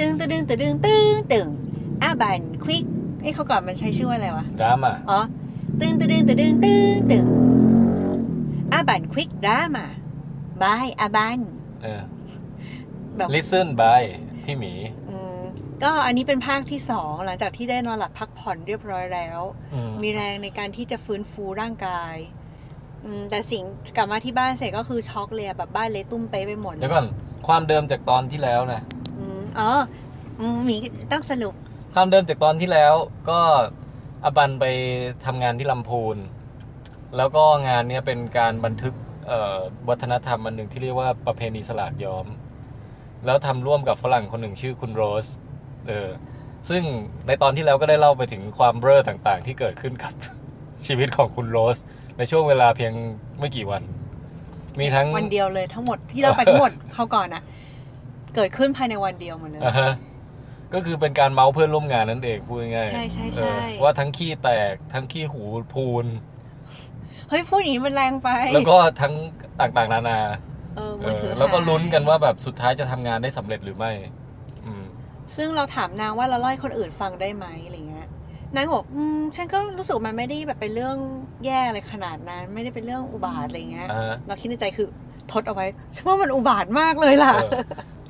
ตึงตึงตึงตึงตึงตึงอาบันควิกไอ้เขาก่อนมันใช้ชื่อว่าอะไรวะดราม่าอ๋อตึงตึงตึงตึงตึงตึงอาบันควิกดราม่าบายอาบันแบบ listen by พี่หมีก็อันนี้เป็นภาคที่2หลังจากที่ได้นอนหลับพักผ่อนเรียบร้อยแล้วมีแรงในการที่จะฟื้นฟูร่างกายแต่สิ่งกลับมาที่บ้านเสร็จก็คือช็อกเลยแบบบ้านเละตุ้มเป๊ะไปหมดเดี๋ยวก่อนความเดิมจากตอนที่แล้วนะอ๋อมีตั้งสรุปความเดิมจากตอนที่แล้วก็อบันไปทำงานที่ลำพูนแล้วก็งานนี้เป็นการบันทึกวัฒนธรรมอันหนึ่งที่เรียกว่าประเพณีสลากย้อมแล้วทำร่วมกับฝรั่งคนหนึ่งชื่อคุณโรสซึ่งในตอนที่แล้วก็ได้เล่าไปถึงความเบ้อต่างๆที่เกิดขึ้นกับชีวิตของคุณโรสในช่วงเวลาเพียงไม่กี่วันมีทั้งวันเดียวเลยทั้งหมดที่เราไปทั้งหมดเขาก่อนนะเกิดขึ้นภายในวันเดียวหมดเลยก็คือเป็นการเมาเพื่อนร่วมงานนั่นเองพูดง่ายๆใช่ๆๆว่าทั้งขี้แตกทั้งขี้หูพูนเฮ้ยพูดอย่างนี้มันแรงไปแล้วก็ทั้งต่างๆนานาแล้วก็ลุ้นกันว่าแบบสุดท้ายจะทำงานได้สำเร็จหรือไม่ซึ่งเราถามนางว่าเราเล่าให้คนอื่นฟังได้ไหมอะไรเงี้ยนางบอกฉันก็รู้สึกมันไม่ได้แบบเป็นเรื่องแย่อะไรขนาดนั้นไม่ได้เป็นเรื่องอุบาทอะไรเงี้ยเราคิดในใจคือทดเอาไว้ฉันว่ามันอุบาทมากเลยล่ะ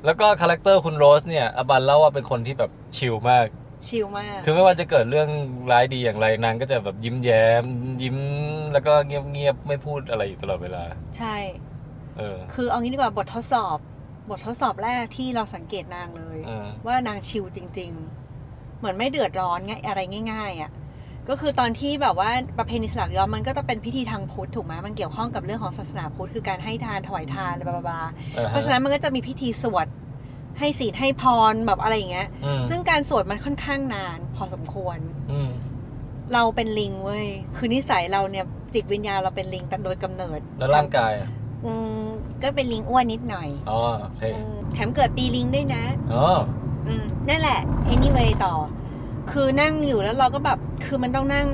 แล้วก็คาแรคเตอร์คุณโรสเนี่ยอบันเล่าว่าเป็นคนที่แบบชิลมากคือไม่ว่าจะเกิดเรื่องร้ายดีอย่างไรนางก็จะแบบยิ้มแย้มยิ้มแล้วก็เงียบๆไม่พูดอะไรอยู่ตลอดเวลาใช่คือเอางี้ดีกว่าบททดสอบแรกที่เราสังเกตนางเลยว่านางชิลจริงๆเหมือนไม่เดือดร้อนอะไรง่ายๆอ่ะก็คือตอนที่แบบว่าประเพณีสลากย้อมมันก็ต้องเป็นพิธีทางพุทธถูกไหมมันเกี่ยวข้องกับเรื่องของศาสนาพุทธคือการให้ทานถวายทานอะไรบลาๆเพราะฉะนั้นมันก็จะมีพิธีสวดให้ศีลให้พรแบบอะไรอย่างเงี้ยซึ่งการสวดมันค่อนข้างนานพอสมควรเราเป็นลิงเว้ยคือนิสัยเราเนี่ยจิตวิญญาณเราเป็นลิงแต่โดยกำเนิดแล้วร่างกายก็เป็นลิงอ้วนนิดหน่อยอ๋อโอเคแถมเกิดปีลิงด้วยนะอ๋อนั่นแหละ anyway ต่อคือนั่งอยู่แล้วเราก็แบบคือมันต้องนั่ง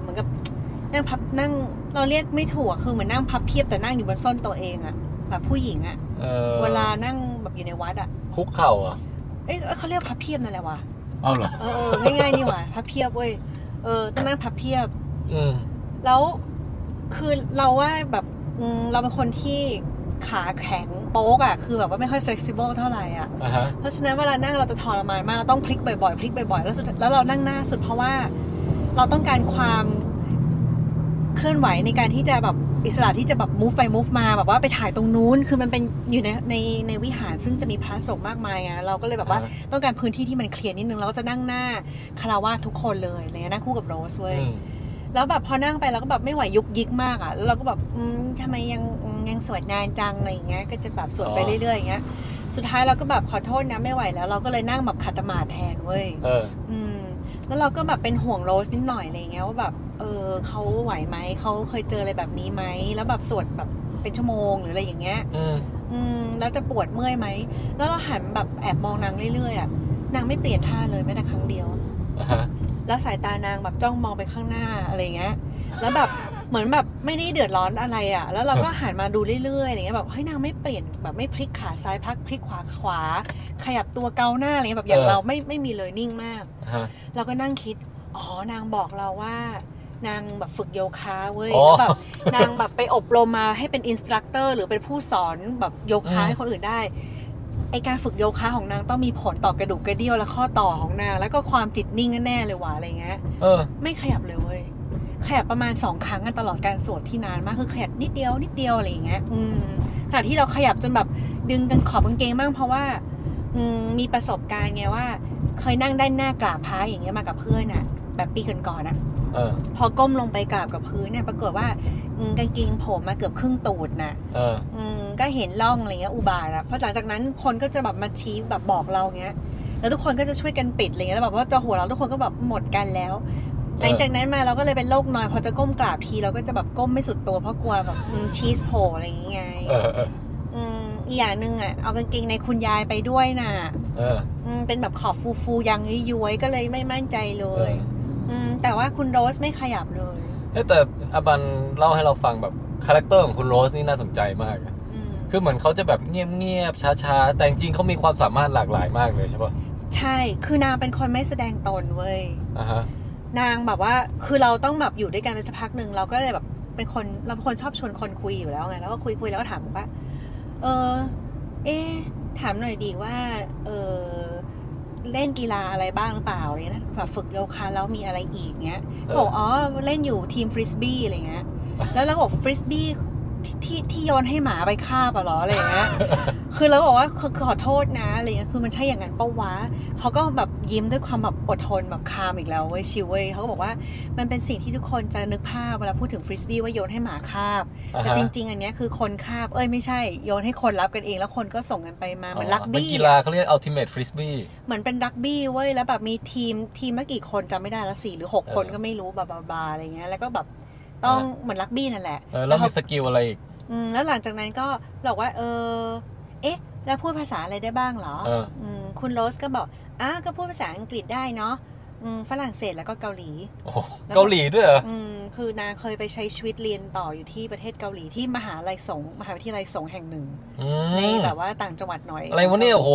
เหมือนกับนั่งพับนั่งเราเรียกไม่ถูกคือเหมือนนั่งพับเพียบแต่นั่งอยู่บนส้นตัวเองอะแบบผู้หญิงอะเวลานั่งแบบอยู่ในวัดอะคุกเข่าอะเอ้ยเขาเรียกพับเพียบนั่นแหละวะอ้าวเหรอง่ายๆนี่หว่าพับเพียบเว้ยต้องนั่งพับเพียบแล้วคือเราว่าแบบเราเป็นคนที่ขาแข็งโป๊กอ่ะคือแบบว่าไม่ค่อย flexible เท่าไหร่อ่ะ uh-huh. เพราะฉะนั้นเวลานั่งเราจะทรมานมากเราต้องพลิกบ่อยๆแล้วเรานั่งหน้าสุดเพราะว่าเราต้องการความเคลื่อนไหวในการที่จะแบบอิสระที่จะแบบ move ไป move มาแบบว่าไปถ่ายตรงนู้นคือมันเป็นอยู่ในวิหารซึ่งจะมีพระสงฆ์มากมายไงเราก็เลยแบบว่าต้องการพื้นที่ที่มันเคลียร์นิดนึงเราก็จะนั่งหน้าคารวะทุกคนเลยอะไรเงี้ยนั่งคู่กับโรสเว้ยแล้วแบบพอนั่งไปเราก็แบบไม่ไหวยุกยิกมากอ่ะแล้วเราก็แบบทำไมยังสวดนานจังอะไรอย่างเงี้ยก็จะแบบสวดไปเรื่อยๆอย่างเงี้ยสุดท้ายเราก็แบบขอโทษนะไม่ไหวแล้วเราก็เลยนั่งแบบขัดสมาธิแทนเว้ยแล้วเราก็แบบเป็นห่วงโรสนิดหน่อยอะไรเงี้ยว่าแบบเขาไหวไหมเขาเคยเจออะไรแบบนี้ไหมแล้วแบบสวดแบบเป็นชั่วโมงหรืออะไรอย่างเงี้ยแล้วจะปวดเมื่อยไหมแล้วเราหันแบบแอบมองนางเรื่อยๆอ่ะนางไม่เปลี่ยนท่าเลยแม้แต่ครั้งเดียวแล้วสายตานางแบบจ้องมองไปข้างหน้าอะไรเงี้ยแล้วแบบเหมือนแบบไม่ได้เดือดร้อนอะไรอ่ะแล้วเราก็หันมาดูเรื่อยๆอะไรเงี้ยแบบเฮ้ยนางไม่เปลี่ยนแบบไม่พลิกขาซ้ายพักพลิกขวาขยับตัวเกาหน้าอะไรเงี้ยแบบอย่างเราไม่มีเลยนิ่งมากเราก็นั่งคิดอ๋อนางบอกเราว่านางแบบฝึกโยคะเว้ยแล้วแบบนางแบบไปอบรมมาให้เป็นอินสตรัคเตอร์หรือเป็นผู้สอนแบบโยคะให้คนอื่นได้ไอการฝึกโยคะของนางต้องมีผลต่อกระดูกกระเดี่ยวและข้อต่อของนางแล้วก็ความจิตนิ่งแน่ๆเลยว่ะอะไรเงี้ยไม่ขยับเลยเว้ยขยับประมาณ2ครั้งกันตลอดการสวดที่นานมากคือขยับนิดเดียวอะไรเงี้ยขณะที่เราขยับจนแบบดึงขอบกางเกงบ้างเพราะว่ามีประสบการณ์ไงว่าเคยนั่งด้านหน้ากราบพระอย่างเงี้ยมากับเพื่อนน่ะแบบปีก่อนน่ะพอก้มลงไปกราบกับพื้นเนี่ยปรากฏว่ากางเกงผมมาเกือบครึ่งตูดน่ะก็เห็นร่องอะไรเงี้ยอุบาทอ่ะเพราะหลังจากนั้นคนก็จะแบบมาชี้แบบบอกเราเงี้ยแล้วทุกคนก็จะช่วยกันปิดอะไรเงี้ยแล้วแบบว่าจะหัวเราทุกคนก็แบบหมดกันแล้วหลังจากนั้นมาเราก็เลยเป็นโรคนอยพอจะก้มกราบทีเราก็จะแบบก้มไม่สุดตัวเพราะกลัวแบบชีสโผล่อะไรอย่างเงี้ยอีกอย่างนึงอ่ะเอากางเกงในคุณยายไปด้วยน่ะเป็นแบบขอบฟูๆยางย้วยๆก็เลยไม่มั่นใจเลยแต่ว่าคุณโรสไม่ขยับเลยแต่อบันเล่าให้เราฟังแบบคาแรคเตอร์ของคุณโรสนี่น่าสนใจมาก คือเหมือนเขาจะแบบเงียบๆช้าๆแต่จริงๆเขามีความสามารถหลากหลายมากเลยใช่ปะใช่คือนางเป็นคนไม่แสดงตนเว้ยนางแบบว่าคือเราต้องแบบอยู่ด้วยกันไปสักพักนึงเราก็เลยแบบเป็นคนเราเป็นคนชอบชวนคนคุยอยู่แล้วไงแล้วก็คุยๆแล้วก็ถามว่าถามหน่อยดีว่าเล่นกีฬาอะไรบ้างหรือเปล่าอะไรเงี้ยแบบฝึกโยคะแล้วมีอะไรอีกเงี้ยบอกอ๋อเล่นอยู่ทีมฟริสบี้อะไรเงี้ยแล้วเราบอกฟริสบี้ที่โยนให้หมาไปฆ่าป่ะหรออะไรเงี้ยคือเราบอกว่าขอโทษนะอะไรเงี้ยคือมันใช่อย่างนั้นปะวะเขาก็แบบยิ้มด้วยความแบบอดทนแบบคามอีกแล้วเว้ยชิวเว้ยเขาก็บอกว่ามันเป็นสิ่งที่ทุกคนจะนึกภาพเวลาพูดถึงฟริสบี้ว่าโยนให้หมาคาบแต่จริงๆอันเนี้ยคือคนคาบไม่ใช่โยนให้คนรับกันเองแล้วคนก็ส่งกันไปมาเหมือนรักบี้กีฬาเขาเรียกอัลติเมทฟริสบี้เหมือนเป็นรักบี้เว้ยแล้วแบบมีทีมเมื่อกี่คนจำไม่ได้แล้ว4 หรือ 6คนก็ไม่รู้บาๆอะไรเงี้ยแล้วก็แบบต้องเหมือนรักบี้นั่นแหละแล้วมีสกิลอะไรอีกแล้วหลังจากนั้นก็บอกว่าแล้วพูดภาษาอะไรได้บ้างเหรอคุณโรสก็บอกก็พูดภาษาอังกฤษได้เนาะฝรั่งเศสแล้วก็เกาหลีเกาหลีด้วยเหรอคือนางเคยไปใช้ชีวิตเรียนต่ออยู่ที่ประเทศเกาหลีที่มหาวิทยาลัยสงฆ์แห่งหนึ่งในแบบว่าต่างจังหวัดหน่อยอะไรวะเนี่ยโอ้โห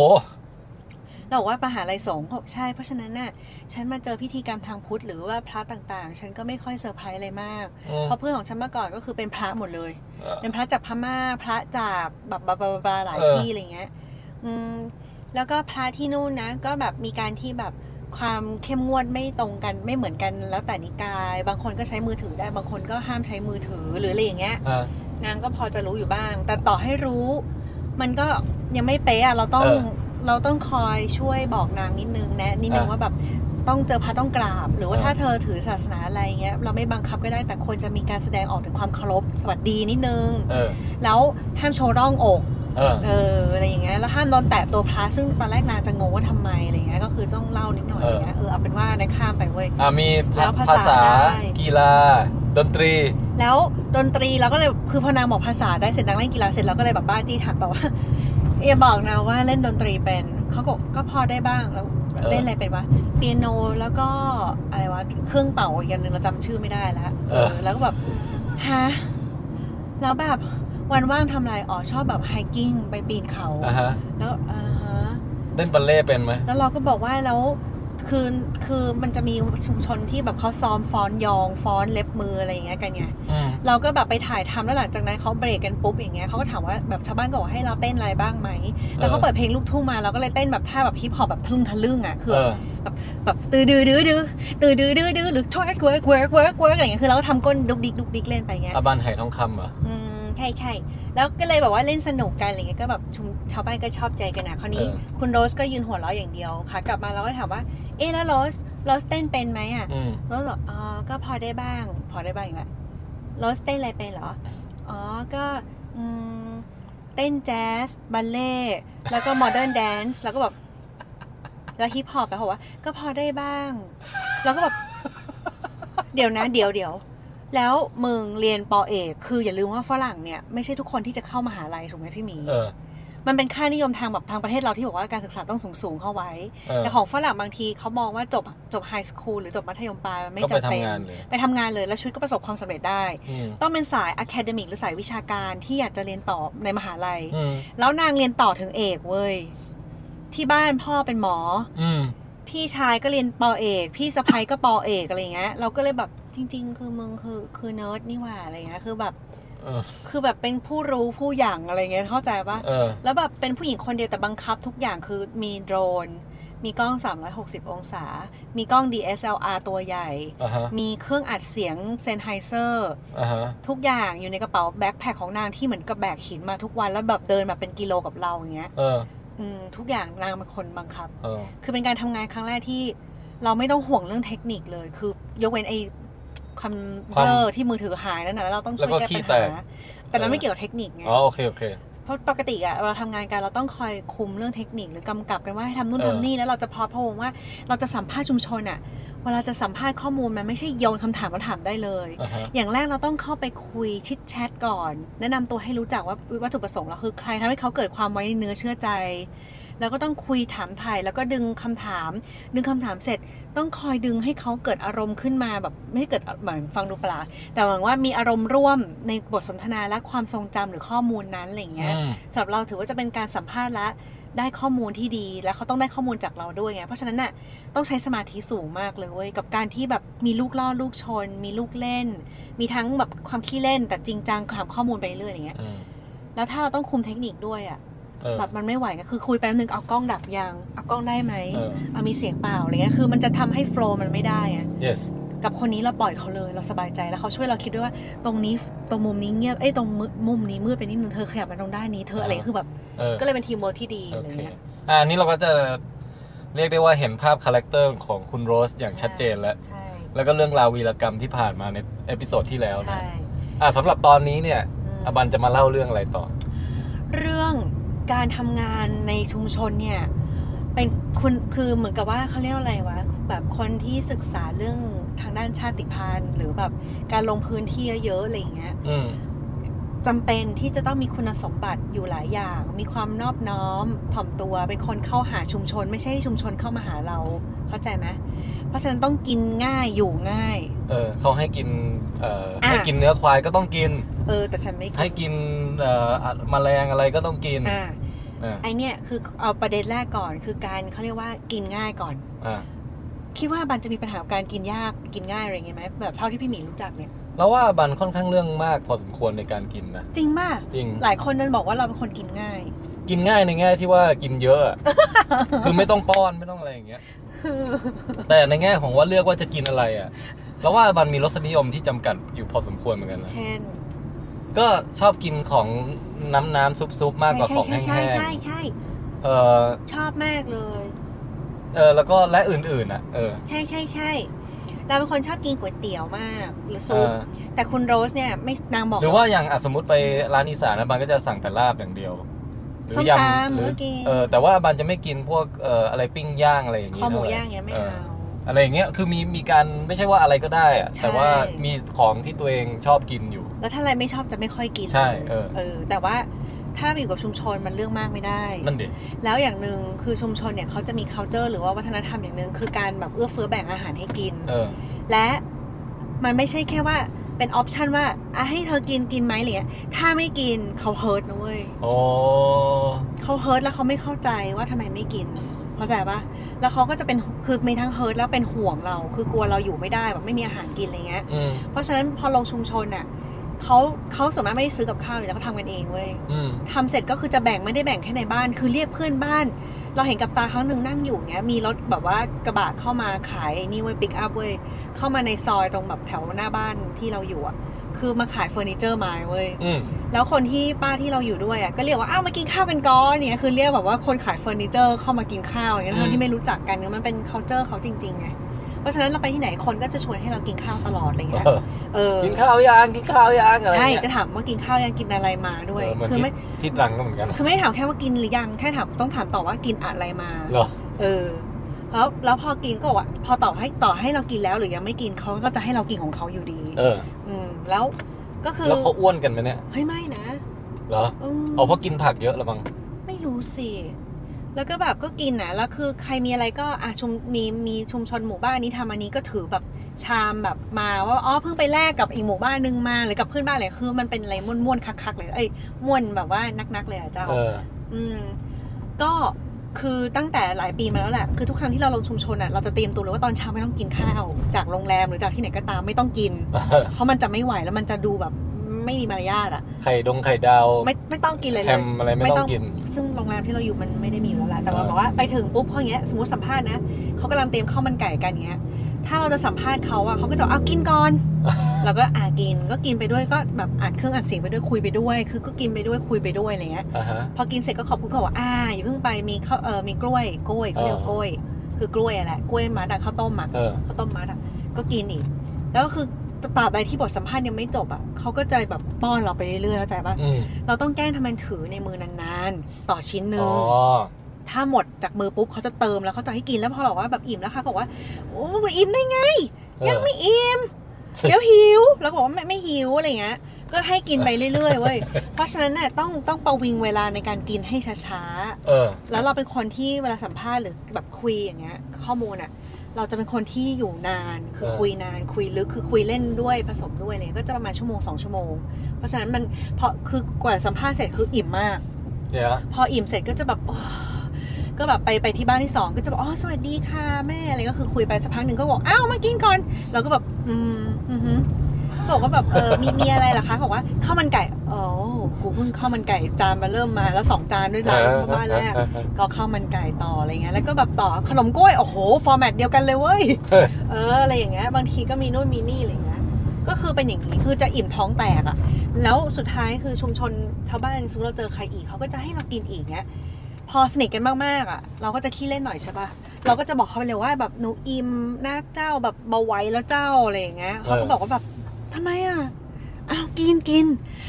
เราบอกว่ามหาลัยสงฆ์ใช่เพราะฉะนั้นน่ะฉันมาเจอพิธีกรรมทางพุทธหรือว่าพระต่างๆฉันก็ไม่ค่อยเซอร์ไพรส์อะไรมากเพราะเพื่อนของฉันเมื่อก่อนก็คือเป็นพระหมดเลยเป็นพระจากพม่าพระจากแบบบาๆหลายที่อะไรเงี้ยแล้วก็พระที่นู่นนะก็แบบมีการที่แบบความเข้มงวดไม่ตรงกันไม่เหมือนกันแล้วแต่นิกายบางคนก็ใช้มือถือได้บางคนก็ห้ามใช้มือถือหรืออะไรอย่างเงี้ยนางก็พอจะรู้อยู่บ้างแต่ต่อให้รู้มันก็ยังไม่เป๊ะเราต้องคอยช่วยบอกนางนิดนึงแนะนิดนึงว่าแบบต้องเจอพระต้องกราบหรือว่าถ้าเธอถือศาสนาอะไรเงี้ยเราไม่บังคับก็ได้แต่ควรจะมีการแสดงออกถึงความเคารพสวัสดีนิดนึงแล้วห้ามโชว์ร่องอกอะไรอย่างเงี้ยแล้วห้ามนอนแตะตัวพระซึ่งตอนแรกนางจะงงว่าทำไมอะไรเงี้ยก็คือต้องเล่านิดหน่อยอย่างเงี้ยเอาเป็นว่าในข้ามไปเว้ยมีภาษากีฬาดนตรีแล้วดนตรีเราก็เลยคือพอนางบอกภาษาได้เสร็จนางเล่นกีฬาเสร็จเราก็เลยแบบบ้าจี้ถามต่อว่าอย่าบอกนะว่าเล่นดนตรีเป็นเขาก็พอได้บ้างแล้วเล่นอะไรเป็นวะเปียโนแล้วก็อะไรวะเครื่องเป่าอีกอย่างนึงเราจำชื่อไม่ได้แล้วแล้วก็แบบฮะแล้วแบบวันว่างทำอะไรอ๋อชอบแบบไฮกิ้งไปปีนเขาแล้วเล่นบัลเล่เป็นไหมแล้วเราก็บอกว่าแล้วคือมันจะมีชุมชนที่แบบเขาซ้อมฟ้อนยองฟ้อนเล็บมืออะไรอย่างเงี้ยกันไงเราก็แบบไปถ่ายทำแล้วหลังจากนั้นเขาเบรกกันปุ๊บอย่างเงี้ยเขาก็ถามว่าแบบชาวบ้านก็บอกให้เราเต้นอะไรบ้างไหมแล้วเขาเปิดเพลงลูกทุ่งมาเราก็เลยเต้นแบบท่าแบบฮิปฮอปแบบทะลึ่งทะลึ่งอ่ะคือแบบตือดื้อดื้อดื้อตือดื้อดื้อดื้อหรือทวักเวิร์กอะไรอย่างเงี้ยคือเราทำก้นดุกดิกดุกดิกเล่นไปเงี้ยบ้านไห่ทองคำเหรอใช่ๆแล้วก็เลยแบบว่าเล่นสนุกกันอะไรเงี้ยก็แบบชาวบ้านก็ชอบใจกันนะคราวนี้คุณโรสก็ยืนหัวเราะอย่างเดียวค่ะกลับมาเราก็ถามว่าแล้วโรสเต้นเป็นไหมอ่ะโรสบอกก็พอได้บ้างอีกแล้วโรสเต้นอะไรเป็นเหรอก็เต้นแจ๊สบัลเล่แล้วก็โมเดิร์นแดนซ์แล้วก็แบบแล้วฮิปฮอปแล้วเขาว่าก็พอได้บ้างแล้วก็แบบเดี๋ยวนะเดี๋ยวแล้วมึงเรียนป.เอกคืออย่าลืมว่าฝรั่งเนี่ยไม่ใช่ทุกคนที่จะเข้ามหาลัยถูกไหมพี่หมีมันเป็นค่านิยมทางแบบทางประเทศเราที่บอกว่าการศึกษาต้องสูงๆเข้าไว้แต่ของฝรั่งบางทีเขามองว่าจบไฮสคูลหรือจบมัธยมปลายมันไม่จำเป็นไปทำงานเลยแล้วชีวิตก็ประสบความสำเร็จได้ต้องเป็นสายอะคาเดมิกหรือสายวิชาการที่อยากจะเรียนต่อในมหาลัยแล้วนางเรียนต่อถึงเอกเว้ยที่บ้านพ่อเป็นหมอพี่ชายก็เรียนป.เอกพี่สะใภ้ก็ป.เอกอะไรเงี้ยเราก็เลยแบบจริงๆคือมึงคือเนิร์ดนี่หว่าอะไรเงี้ยคือแบบคือแบบเป็นผู้รู้ผู้อย่างอะไรเงี้ยเข้าใจป่ะแล้วแบบเป็นผู้หญิงคนเดียวแต่บังคับทุกอย่างคือมีโดรนมีกล้อง360องศามีกล้อง DSLR ตัวใหญ่ มีเครื่องอัดเสียง Sennheiser ทุกอย่างอยู่ในกระเป๋าแบ็คแพคของนางที่เหมือนกับแบกหินมาทุกวันแล้วแบบเดินแบบเป็นกิโลกับเราอย่างเงี้ยทุกอย่างนางเป็นคนบังคับคือเป็นการทำงานครั้งแรกที่เราไม่ต้องห่วงเรื่องเทคนิคเลยคือยกเว้นไอ้ความเบลอที่มือถือหายนั่นน่ะแล้วเราต้องช่วยแก้ปัญหาแต่เราไม่เกี่ยวกับเทคนิคไงอ๋อโอเคเพราะปกติอะเราทำงานกันเราต้องคอยคุมเรื่องเทคนิคหรือกำกับกันว่าให้ทำนู่นทำนี่แล้วเราจะพะวงว่าเราจะสัมภาษณ์ชุมชนอะเวลาจะสัมภาษณ์ข้อมูลมันไม่ใช่โยนคำถามมาถามได้เลย อย่างแรกเราต้องเข้าไปคุยชิดแชทก่อนแนะนำตัวให้รู้จักว่าวัตถุประสงค์เราคือใครทำให้เขาเกิดความไว้เนื้อเชื่อใจ แล้วก็ต้องคุยถามไถ่แล้วก็ดึงคำถามเสร็จต้องคอยดึงให้เขาเกิดอารมณ์ขึ้นมาแบบไม่เกิดเหมือนฟังดูประหลาดแต่หวังว่ามีอารมณ์ร่วมในบทสนทนาและความทรงจำหรือข้อมูลนั้นอะไรเงี้ยสำหรับเราถือว่าจะเป็นการสัมภาษณ์ละได้ข้อมูลที่ดีแล้วเขาต้องได้ข้อมูลจากเราด้วยไงเพราะฉะนั้นน่ะต้องใช้สมาธิสูงมากเลยเว้ยกับการที่แบบมีลูกล่อลูกชนมีลูกเล่นมีทั้งแบบความขี้เล่นแต่จริงจังถามข้อมูลไปเรื่อยอย่างเงี้ยแล้วถ้าเราต้องคุมเทคนิคด้วยอ่ะแบบมันไม่ไหวนะคือคุยแป๊บนึงเอากล้องดับยางเอากล้องได้ไหมเอามีเสียงเปล่าอะไรเงี้ยคือมันจะทำให้โฟล์มันไม่ได้ไง yes. กับคนนี้เราปล่อยเขาเลยเราสบายใจแล้วเขาช่วยเราคิดด้วยว่าตรงนี้ตรงมุมนี้เงียบไอ้ตรงมุมนี้มืดไปนิดนึงเธอขยับมาตรงด้านนี้เธออะไรคือแบบก็เลยเป็นทีมเวิร์คที่ดีอะไรเงี้ยอันนี้เราก็จะเรียกได้ว่าเห็นภาพคาแรคเตอร์ของคุณโรสอย่างชัดเจนแล้วแล้วก็เรื่องราววีรกรรมที่ผ่านมาในเอพิโซดที่แล้วนะสำหรับตอนนี้เนี่ยอบันจะมาเล่าเรื่องอะไรต่อเรื่องการทำงานในชุมชนเนี่ยเป็นคือเหมือนกับว่าเขาเรียกอะไรวะแบบคนที่ศึกษาเรื่องทางด้านชาติพันธุ์หรือแบบการลงพื้นที่เยอะๆอะไรอย่างเงี้ยจำเป็นที่จะต้องมีคุณสมบัติอยู่หลายอย่างมีความนอบน้อมถ่อมตัวเป็นคนเข้าหาชุมชนไม่ใช่ชุมชนเข้ามาหาเราเข้าใจไหมเพราะฉะนั้นต้องกินง่ายอยู่ง่ายเขาให้กินให้กินเนื้อควายก็ต้องกินแต่ฉันไม่กินให้กินแมลงอะไรก็ต้องกินไอเนี่ยคือเอาประเด็นแรกก่อนคือการเขาเรียกว่ากินง่ายก่อนคิดว่าบันจะมีปัญหาการกินยากกินง่ายอะไรเงี้ยไหมแบบเท่าที่พี่หมีรู้จักเนี่ยแล้วว่าบันค่อนข้างเรื่องมากพอสมควรในการกินนะจริงมากจริงหลายคนนั้นบอกว่าเราเป็นคนกินง่ายกินง่ายในแง่ที่ว่ากินเยอะ คือไม่ต้องป้อนไม่ต้องอะไรอย่างเงี้ย แต่ในแง่ของว่าเลือกว่าจะกินอะไรอ่ะแล้วว่าบันมีรสนิยมที่จำกัดอยู่พอสมควรเหมือนกันนะเช่นก็ชอบกินของน้ำซุปมากกว่าของแห้งๆชอบมากเลยแล้วก็และอื่นๆอ่ะใช่ๆๆเราเป็นคนชอบกินก๋วยเตี๋ยวมากหรือซุปแต่คุณโรสเนี่ยไม่นางบอกหรือว่าอย่างสมมุติไปร้านอีสานนะบางก็จะสั่งแต่ลาบอย่างเดียวหรือยำหรือแต่ว่าบางจะไม่กินพวกอะไรปิ้งย่างอะไรอย่างงี้คอหมูย่างเงี้ยไม่เอาอะไรอย่างเงี้ยคือมีการไม่ใช่ว่าอะไรก็ได้อะแต่ว่ามีของที่ตัวเองชอบกินอยู่แล้วถ้าอะไรไม่ชอบจะไม่ค่อยกินใช่แต่ว่าถ้าอยู่กับชุมชนมันเรื่องมากไม่ได้นั่นดิแล้วอย่างนึงคือชุมชนเนี่ยเขาจะมี culture หรือว่าวัฒนธรรมอย่างนึงคือการแบบเอื้อเฟื้อแบ่งอาหารให้กินและมันไม่ใช่แค่ว่าเป็น option ว่าให้เธอกินไหมหรือถ้าไม่กินเขา hurt นะเว้ยเขา hurt แล้วเขาไม่เข้าใจว่าทำไมไม่กินเข้าใจป่ะแล้วเขาก็จะเป็นคือมีทั้ง hurt แล้วเป็นห่วงเราคือกลัวเราอยู่ไม่ได้แบบไม่มีอาหารกินอะไรเงี้ยเพราะฉะนั้นพอลงชุมชนอะเขาส่วนมากไม่ได้ซื้อกับข้าวอยู่แล้วเขาทำกันเองเว้ยทำเสร็จก็คือจะแบ่งไม่ได้แบ่งแค่ในบ้านคือเรียกเพื่อนบ้านเราเห็นกับตาครั้งนึงนั่งอยู่เงี้ยมีรถแบบว่ากระบะเข้ามาขายนี่เว้ยปิกอัพเว้ยเข้ามาในซอยตรงแบบแถวหน้าบ้านที่เราอยู่อ่ะคือมาขายเฟอร์นิเจอร์ไม้เว้ยแล้วคนที่ป้าที่เราอยู่ด้วยอ่ะก็เรียกว่าอ้าวมากินข้าวกันก่อนเนี่ยคือเรียกแบบว่าคนขายเฟอร์นิเจอร์เข้ามากินข้าวอย่างเงี้ยทั้งที่ไม่รู้จักกันมันเป็น culture เขาจริงๆไงเพราะฉะนั้นเราไปที่ไหนคนก็จะชวนให้เรากินข้าวตลอดอะไรเงี้ยกินข้าวยังอะไรใช่จะถามว่ากินข้าวยังกินอะไรมาด้วยคือไม่ที่ตรังก็เหมือนกันคือไม่ถามแค่ว่ากินหรือยังแค่ถามต้องถามต่อว่ากินอะไรมาแล้วพอกินก็ว่าพอต่อให้เรากินแล้วหรือยังไม่กินเขาก็จะให้เรากินของเขาอยู่ดีแล้วก็คือแล้วเขาอ้วนกันไหมเนี่ยเฮ้ยไม่นะเหรอเอาเพราะกินผักเยอะหรือมั้งไม่รู้สิแล้วก็แบบก็กินนะแล้วคือใครมีอะไรก็มีชุมชนหมู่บ้านนี้ทำอันนี้ก็ถือแบบชามแบบมาว่าเพิ่งไปแลกกับอีกหมู่บ้านนึงมาหรือกับเพื่อนบ้านอะไรคือมันเป็นอะไรม่วนๆคักๆเลยเอ้ยม่วนแบบว่านักๆเลยอ่ะเจ้าก็คือตั้งแต่หลายปีมาแล้วแหละคือทุกครั้งที่เราลงชุมชนอ่ะเราจะเตรียมตัวเลยว่าตอนเช้าไม่ต้องกินข้าวจากโรงแรมหรือจากที่ไหนก็ตามไม่ต้องกินเพราะมันจะไม่ไหวแล้วมันจะดูแบบไม่มีมารยาทอ่ะไข่ดาวไม่ต้องกินเลยแฮมอะไรไม่ต้องกินซึ่งโรงแรมที่เราอยู่มันไม่ได้มีอยู่แล้วล่ะแต่ว่าบอกว่าไปถึงปุ๊บพออย่างเงี้ยสมมุติสัมภาษณ์นะเขากำลังเตรียมข้าวมันไก่กันเงี้ยถ้าเราจะสัมภาษณ์เขาอ่ะเขาก็จะเอากินก่อนเราก็กินก็กินไปด้วยก็แบบอัดเสียงไปด้วยคุยไปด้วยคือก็กินไปด้วยคุยไปด้วยอะไรเงี้ยพอกินเสร็จก็ขอบคุณเขาว่าอย่าเพิ่งไปมีข้าวมีกล้วยก็เรียกกล้วยคือกล้วยแหละกล้วยมัดข้าวต้มมัดก็กินอีกแล้วก็คือตราบใดที่บทสัมภาษณ์ยังไม่จบอ่ะเขาก็ใจแบบป้อนเราไปเรื่อยๆเข้าใจป่ะเราต้องแกล้งทำมันถือในมือนานๆต่อชิ้นนึงถ้าหมดจากมือปุ๊บเขาจะเติมแล้วเขาจะให้กินแล้วพอเราว่าแบบอิ่มแล้วค่ะบอกว่าโอ้อิ่มได้ไงยังไม่อิ่มเดี๋ยวหิวแล้วบอกว่าไม่หิวอะไรเงี้ย ก็ให้กินไปเรื่อยๆเว้ยเพราะฉะนั้นน่ะต้องประวิงเวลาในการกินให้ช้าๆแล้วเราเป็นคนที่เวลาสัมภาษณ์หรือแบบคุยอย่างเงี้ยข้อมูลอ่ะเราจะเป็นคนที่อยู่นานคือคุยนานคุยลึกคือคุยเล่นด้วยผสมด้วยเลยก็จะประมาณชั่วโมง2ชั่วโมงเพราะฉะนั้นมันพอคือกว่าสัมภาษณ์เสร็จคืออิ่มมากพออิ่มเสร็จก็จะแบบก็แบบไปที่บ้านที่2ก็จะบอกอ๋อสวัสดีค่ะแม่อะไรก็คือคุยไปสักพักนึงก็บอกอ้าวมากินก่อนเราก็แบบบอกว่าแบบมีอะไรเหรอคะบอกว่าข้าวมันไก่อ๋อกูเพิ่งข้าวมันไก่จานมาเริ่มมาแล้ว2จานด้วยร้านบ้านแรกก็ข้าวมันไก่ต่ออะไรเงี้ยแล้วก็แบบต่อขนมกล้วยโอ้โหฟอร์แมตเดียวกันเลยเว้ยอะไรอย่างเงี้ยบางทีก็มีนู่นมีนี่อะไรเงี้ยก็คือเป็นอย่างนี้คือจะอิ่มท้องแตกอ่ะแล้วสุดท้ายคือชุมชนชาวบ้านซึ่งเราเจอใครอีกเขาก็จะให้เรากินอีกเงี้ยพอสนิทกันมากๆอ่ะเราก็จะขี้เล่นหน่อยใช่ป่ะเราก็จะบอกเขาไปเลยว่าแบบหนูอิ่มนะเจ้าแบบเบาไหวแล้วเจ้าอะไรอย่างเงี้ยเขาก็บอกว่าแบบทำไมอ่ะอ้าวกิน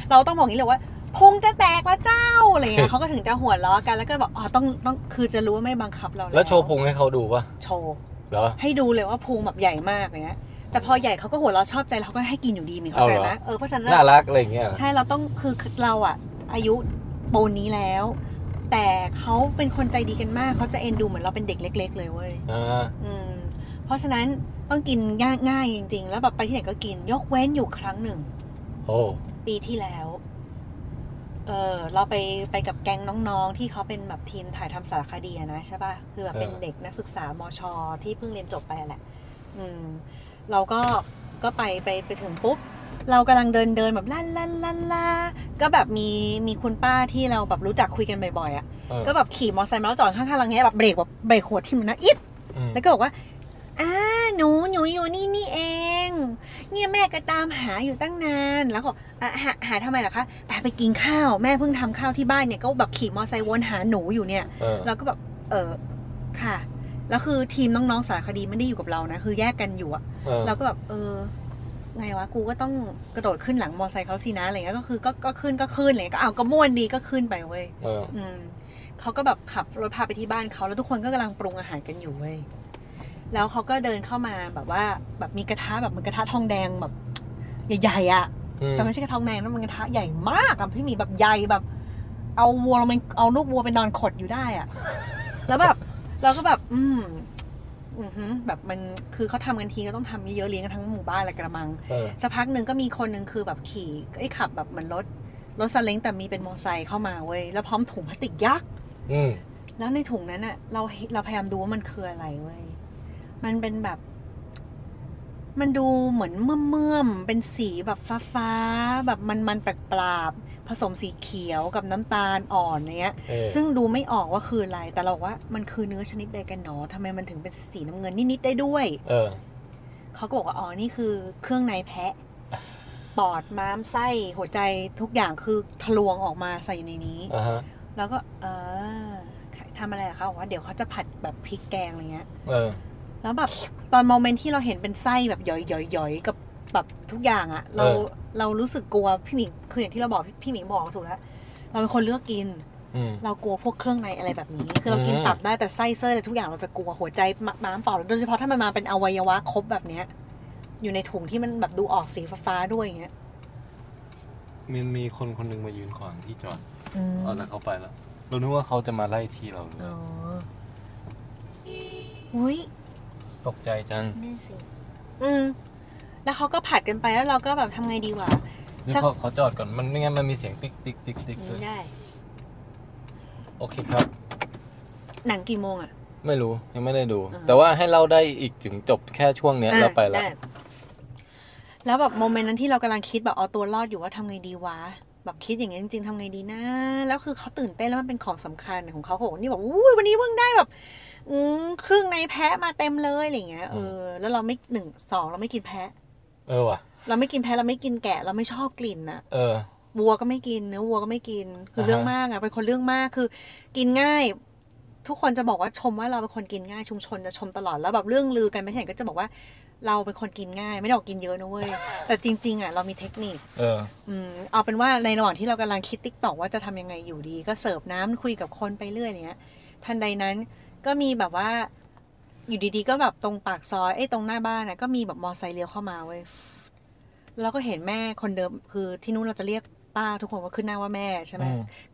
เราต้องบอกอย่างนี้เลยว่าพุงจะแตกแล้วเจ้าอะไรเงี้ยเขาก็ถึงจะหัวล้อกันแล้วก็บอกอ๋อต้องคือจะรู้ว่าไม่บังคับเราแล้วโชว์พุงให้เขาดูป่ะโชว์เหรอให้ดูเลยว่าพุงแบบใหญ่มากอย่างเงี้ยแต่พอใหญ่เขาก็หัวล้อชอบใจแล้วเขาก็ให้กินอยู่ดีมีเข้าใจนะเพราะฉะนั้นน่ารักอะไรเงี้ยใช่เราต้องคือเราอ่ะอายุปูนนี้แล้วแต่เขาเป็นคนใจดีกันมากเขาจะเอ็นดูเหมือนเราเป็นเด็กเล็กๆเลยเว้ยเพราะฉะนั้นต้องกินง่ายๆจริงๆแล้วแบบไปที่ไหนก็กินยกเว้นอยู่ครั้งหนึ่งปีที่แล้วเราไปกับแก๊งน้องๆที่เขาเป็นแบบทีมถ่ายทำสารคดีนะใช่ป่ะคือแบบเป็นเด็กนักศึกษามช.ที่เพิ่งเรียนจบไปแหละเราก็ไปถึงปุ๊บเรากำลังเดินแบบลั่นลั่นลั่นล่าก็แบบมีคุณป้าที่เราแบบรู้จักคุยกันบ่อยๆอ่ะก็แบบขี่มอเตอร์ไซค์มาแล้วจอดข้างๆเราเงี้ยแบบเบรกหัวทิ่มนะอิดแล้วก็บอกว่าหนูอยู่นี่เองเนี่ยแม่ก็ตามหาอยู่ตั้งนานแล้วก็หาทำไมล่ะคะไปกินข้าวแม่เพิ่งทำข้าวที่บ้านเนี่ยก็แบบขี่มอเตอร์ไซค์วนหาหนูอยู่เนี่ยแล้วก็แบบค่ะแล้วคือทีมน้องๆสารคดีไม่ได้อยู่กับเรานะคือแยกกันอยู่อ่ะเราก็แบบไงวะกูก็ต้องกระโดดขึ้นหลังมอไซค์เขาสินะอะไรเงี้ยก็คือก็ขึ้นอะไรเงี้ยก็เอาก็ม่วนดีก็ขึ้นไปเว้ยเขาก็แบบขับรถพาไปที่บ้านเขาแล้วทุกคนก็กำลังปรุงอาหารกันอยู่เว้ยแล้วเขาก็เดินเข้ามาแบบว่าแบบมีกระทะแบบมันกระทะทองแดงแบบใหญ่ๆอ่ะแต่ไม่ใช่กระทะทองแดงนะมันกระทะใหญ่มากกับพี่มีแบบใหญ่แบบเอาวัวมันเอาลูกวัวไปนอนขดอยู่ได้อ่ะแล้วแบบเราก็แบบแบบมันคือเขาทำกันทีก็ต้องทำเยอะๆเลี้ยงกันทั้งหมู่บ้านละกระมังสักพักนึงก็มีคนนึงคือแบบขี่ไอ้ขับแบบเหมือนรถซาเล้งแต่มีเป็นมอเตอร์ไซค์เข้ามาเว้ยแล้วพร้อมถุงพลาสติกยักษ์แล้วในถุงนั้นน่ะเราพยายามดูว่ามันคืออะไรเว้ยมันเป็นแบบมันดูเหมือนเมื่อมๆเป็นสีแบบฟ้าๆแบบมันๆแปลกๆผสมสีเขียวกับน้ำตาลอ่อนเนี้ยซึ่งดูไม่ออกว่าคืออะไรแต่เราว่ามันคือเนื้อชนิดใดกันหนอทำไมมันถึงเป็นสีน้ำเงินนิดๆได้ด้วยเขาก็บอกว่าอ๋อนี่คือเครื่องในแพะปอดม้ามไส้หัวใจทุกอย่างคือทะลวงออกมาใส่อยู่ในนี้แล้วก็ทำอะไรล่ะคะบอกว่าเดี๋ยวเขาจะผัดแบบพริกแกงอะไรเงี้ยแล้วแบบตอนโมเมนต์ที่เราเห็นเป็นไส้แบบย่อยๆกับแบบทุกอย่างอ่ะเรารู้สึกกลัวพี่หมิงคืออย่างที่เราบอกพี่หมิงบอกถูกแล้วเราเป็นคนเลือกกินเรากลัวพวกเครื่องในอะไรแบบนี้คือเรากินตับได้แต่ไส้เส้นอะไรทุกอย่างเราจะกลัวหัวใจม้ามเปล่าโดยเฉพาะถ้ามันมาเป็นอวัยวะครบแบบเนี้ยอยู่ในถุงที่มันแบบดูออกสีฟ้าๆด้วยอย่างเงี้ยมีคนนึงมายืนขวางที่จอดเอาแล้วเขาไปแล้วเราคิดว่าเขาจะมาไล่ที่เราเลยอุ้ยตกใจจังนี่สิแล้วเขาก็ผัดกันไปแล้วเราก็แบบทำไงดีวะขอจอดก่อนมันไม่งั้นมันมีเสียงติ๊กติ๊กติ๊กติ๊กเลยได้โอเคครับหนังกี่โมงอ่ะไม่รู้ยังไม่ได้ดูแต่ว่าให้เล่าได้อีกถึงจบแค่ช่วงเนี้ยแล้วไปแล้วแบบโมเมนต์นั้นที่เรากำลังคิดแบบเอาตัวรอดอยู่ว่าทำไงดีวะแบบคิดอย่างนี้จริงๆทำไงดีนะแล้วคือเขาตื่นเต้นแล้วมันเป็นของสำคัญของเขาโหนี่แบบอุ้ยวันนี้เพิ่งได้แบบเครื่องในแพะมาเต็มเลยอะไรเงี้ยแล้วเราไม่1 2เราไม่กินแพะว่ะเราไม่กินแพะเราไม่กินแกะเราไม่ชอบกลิ่นน่ะวัวก็ไม่กินเนื้อวัวก็ไม่กินคือเรื่องมากอ่ะเป็นคนเรื่องมากคือกินง่ายทุกคนจะบอกว่าชมว่าเราเป็นคนกินง่ายชุมชนจะชมตลอดแล้วแบบเรื่องลือกันไม่เห็นก็จะบอกว่าเราเป็นคนกินง่ายไม่ได้บอกกินเยอะนะเว้ยแต่จริงๆอ่ะเรามีเทคนิคเอาเป็นว่าในระหว่างที่เรากำลังคิด TikTok ว่าจะทำยังไงอยู่ดีก็เสิร์ฟน้ำคุยกับคนไปเรื่อยเงี้ยทันใดนั้นก็มีแบบว่าอยู่ดีๆก็แบบตรงปากซอยไอ้ตรงหน้าบ้านน่ะก็มีแบบมอไซค์เลี้ยวเข้ามาเว้ย แล้วก็เห็นแม่คนเดิมคือที่นู้นเราจะเรียกป้าทุกคนก็ขึ้นหน้าว่าแม่ใช่ไหม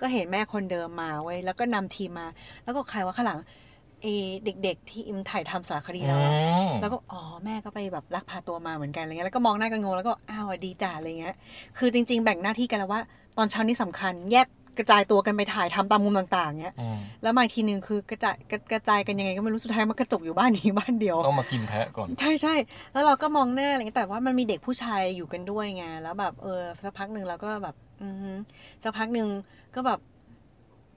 ก็เห็นแม่คนเดิมมาไว้แล้วก็นำทีมมาแล้วก็ใครว่าข้างหลังเด็กๆที่อิมถ่ายทำสารคดีแล้วก็อ๋อแม่ก็ไปแบบลักพาตัวมาเหมือนกันอะไรเงี้ยแล้วก็มองหน้ากันงงแล้วก็อ้าวดีจ้าอะไรเงี้ยคือจริงๆแบ่งหน้าที่กันแล้วว่าตอนเช้านี่สำคัญแยกกระจายตัวกันไปถ่ายทำตามมุมต่างๆเงี้ยแล้วมาทีนึงคือกระจายกันยังไงก็ไม่รู้สุดท้ายมันกระจกอยู่บ้านนี้บ้านเดียวต้องมากินแพะก่อนใช่ๆแล้วเราก็มองหน้าอะไรเงี้ยแต่ว่ามันมีเด็กผู้ชายอยู่กันด้วยไงแล้วแบบสักพักนึงเราก็แบบสักพักนึงก็แบบ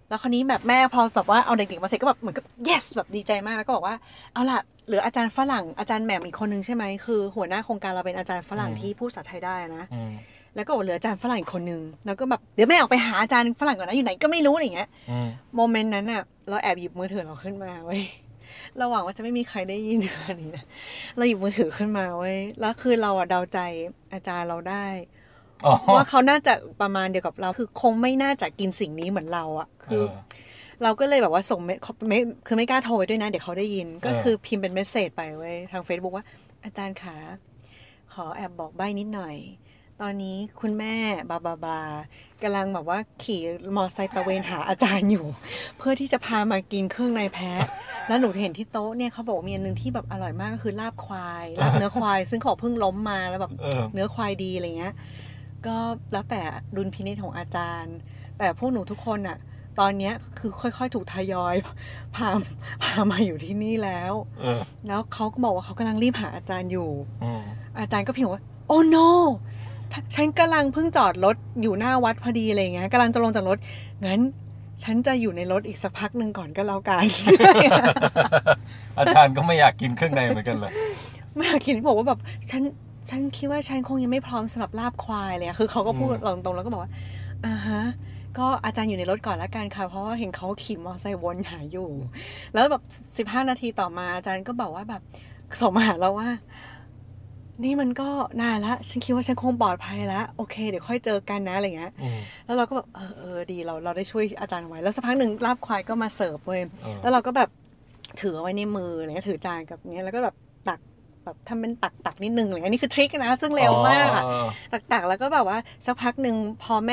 แล้วคราวนี้แบบแม่พอแบบว่าเอาเด็กๆมาเสร็จก็แบบเหมือนกับ yes แบบดีใจมากแล้วก็บอกว่าเอาล่ะเหลืออาจารย์ฝรั่งอาจารย์แหม่มอีกคนนึงใช่ไหมคือหัวหน้าโครงการเราเป็นอาจารย์ฝรั่งที่พูดภาษาไทยได้นะแล้วก็เหลืออาจารย์ฝรั่งอีกคนนึงแล้วก็แบบเดี๋ยวแม่ออกไปหาอาจารย์ฝรั่งก่อนนะอยู่ไหนก็ไม่รู้อะไรอย่างเงี้ยโมเมนต์นั้นน่ะเราแอบหยิบมือถือเราขึ้นมาเว้ยเราหวังว่าจะไม่มีใครได้ยินอันนี้นะเราหยิบมือถือขึ้นมาเว้ยแล้วคือเราอ่ะเดาใจอาจารย์เราได้ว่าเขาน่าจะประมาณเดียวกับเราคือคงไม่น่าจะกินสิ่งนี้เหมือนเราอ่ะคือเราก็เลยแบบว่าส่งคือไม่กล้าโทรไปด้วยนะเดี๋ยวเขาได้ยินก็คือพิมพ์เป็นเมสเสจไปไว้ทาง Facebook ว่าอาจารย์ขาขอแอบบอกใบ้นิดหน่อยตอนนี้คุณแม่บาบาบากำลังแบบว่าขี่มอไซค์ตะเวนหาอาจารย์อยู่ เพื่อที่จะพามากินเครื่องในแพะ แล้วหนูเห็นที่โต๊ะเนี่ยเขาบอกมีอันนึงที่แบบอร่อยมากก็คือลาบควายลาบเนื้อควายซึ่งขอเพิ่งล้มมาแล้วแบบเนื้อควายดีอะไรเงี้ยก็แล้วแต่ดุลพินิจของอาจารย์แต่พวกหนูทุกคนน่ะตอนนี้คือค่อยๆถูกทยอยพามาอยู่ที่นี่แล้วแล้วเขาก็บอกว่าเขากำลังรีบหาอาจารย์อยู่อาจารย์ก็พิมพ์ว่าโอ้โนฉันกำลังเพิ่งจอดรถอยู่หน้าวัดพอดีอะไรอย่างเงี้ยกำลังจะลงจากรถงั้นฉันจะอยู่ในรถอีกสักพักนึงก่อนก็แล้วกัน อาจารย์ก็ไม่อยากกินเครื่องในเหมือนกันเลยไม่อยากกินบอกว่าแบบฉันคิดว่าฉันคงยังไม่พร้อมสำหรับลาบควายเลยคือเขาก็พูดตรงๆแล้วก็บอกว่าอ่าฮะก็อาจารย์อยู่ในรถก่อนละกันค่ะเพราะว่าเห็นเขาขี่มอเตอร์ไซค์วนหาอยู่แล้วแบบ15นาทีต่อมาอาจารย์ก็บอกว่าแบบส่งมาหาเราว่านี่มันก็นานละฉันคิดว่าฉันคงปลอดภัยแล้วโอเคเดี๋ยวค่อยเจอกันนะอะไรเงี้ยแล้วเราก็แบบดีเราได้ช่วยอาจารย์ไว้แล้วสักพักนึงลาบควายก็มาเสิร์ฟเลยแล้วเราก็แบบถือไว้ในมืออะไรเงี้ยถือจานกับเงี้ยแล้วก็แบบทำเป็นตักนิดนึงอะไรเงี้ยนี่คือทริคนะซึ่งเร็วมากตักๆแล้วก็แบบว่าสักพักนึงพอแ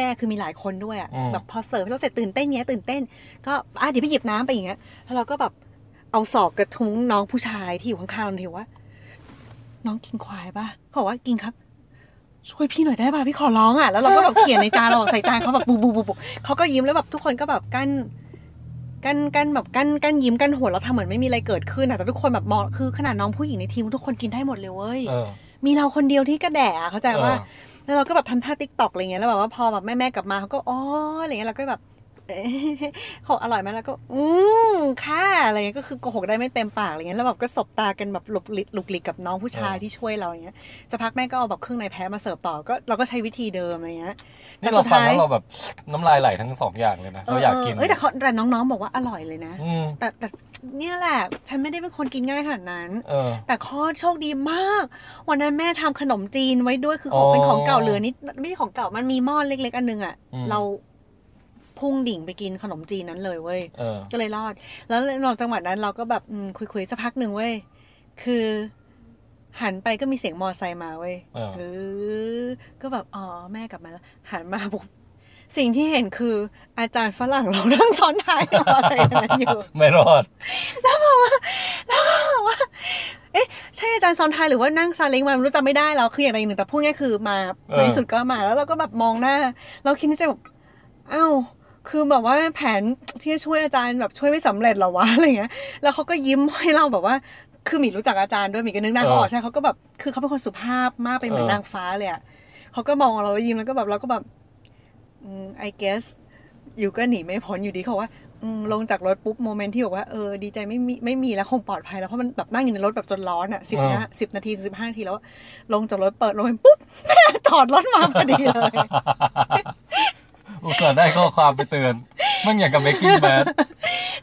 ม่คือมีหลายคนด้วยอ่ะแบบพอเสิร์ฟแล้วเสร็จตื่นเต้นเงี้ยตื่นเต้นก็เดี๋ยวไปหยิบน้ำไปอย่างเงี้ยแล้วเราก็แบบเอาศอกกระทุ้งน้องผู้ชายที่อยู่ข้างๆเราทีว่าน้องกินควายป่ะเขาบอกว่ากินครับช่วยพี่หน่อยได้ป่ะพี่ขอร้องอ่ะแล้วเราก็แบบเขียนในจานเราใส่จานเขาแบบบูบๆๆเขาก็ยิ้มแล้วแบบทุกคนก็แบบกั้นแบบกั้นยิ้มกั้นหัวเราทำเหมือนไม่มีอะไรเกิดขึ้นแต่ทุกคนแบบมองคือขนาดน้องผู้หญิงในทีมทุกคนกินได้หมดเลยเว้ยมีเราคนเดียวที่กระแดะเข้าใจว่าแล้วเราก็แบบทำท่า TikTok อะไรเงี้ยแล้วแบบว่าพอแบบแม่กลับมาเขาก็อ๋ออะไรเงี้ยเราก็แบบของอร่อยมั้ยแล้วก็ค่ะอะไรเงี้ยก็คือโกหกได้ไม่เต็มปากอะไรเงี้ยแล้วแบบก็สบตากันแบบหลบหลุกหลีกกับน้องผู้ชายที่ช่วยเราอย่างเงี้ยจะพักแม่ก็เอาแบบเครื่องในแพ้มาเสิร์ฟต่อก็เราก็ใช้วิธีเดิมอะไรเงี้ยแต่สุดท้ายเราแบบน้ำลายไหลทั้ง2อย่างเลยนะเราอยากกินแต่น้องๆบอกว่าอร่อยเลยนะแต่เนี่ยแหละฉันไม่ได้เป็นคนกินง่ายขนาดนั้นแต่ข้อโชคดีมากวันนั้นแม่ทำขนมจีนไว้ด้วยคือของเป็นของเก่าเหลือนิดไม่ใช่ของเก่ามันมีหม้อเล็กๆอันนึงอ่ะเราพุ่งดิ่งไปกินขนมจีนนั้นเลยเว้ยก็เลยรอดแล้วนอกจังหวัดนั้นเราก็แบบคุยๆสักพักหนึ่งเว้ยคือหันไปก็มีเสียงมอไซค์มาเว้ยก็แบบอ๋อแม่กลับมาแล้วหันมาปุ๊บสิ่งที่เห็นคืออาจารย์ฝรั่งเรานั่งซ้อนท้ายมอไซค์นั้นอยู่ไม่รอดแล้วบอกว่าเอ๊ะใช่อาจารย์ซ้อนท้ายหรือว่านั่งซาเล้งมาไม่รู้จำไม่ได้แล้วคืออย่างไรหนึ่งแต่พูดง่ายคือมาในสุดก็มาแล้วเราก็แบบมองหน้าเราคิดในใจแบบอ้าวคือแบบว่าแผนที่จะช่วยอาจารย์แบบช่วยไม่สำเร็จหรอวะอะไรเงี้ยแล้วเขาก็ยิ้มให้เราแบบว่าคือหมีรู้จักอาจารย์ด้วยหมีก็นึกหน้าเขาออกใช่เขาก็แบบคือเขาเป็นคนสุภาพมากเป็นเหมือนนางฟ้าเลยอ่ะเขาก็มองเราแล้วยิ้มแล้วก็แบบเราก็แบบI guess อยู่ก็หนีไม่พ้นอยู่ดีเขาว่าลงจากรถปุ๊บโมเมนต์ที่บอกว่าดีใจไม่มีแล้วคงปลอดภัยแล้วเพราะมันแบบนั่งอยู่ในรถแบบจนร้อนอ่ะ10 นาที 15 นาทีแล้วลงจากรถเปิดลงมันปุ๊บแม่จอดรถมาพอดีเลยอุตส่าห์ได้ข้อความไปเตือนมันอย่างกับเบกกิ้งแบด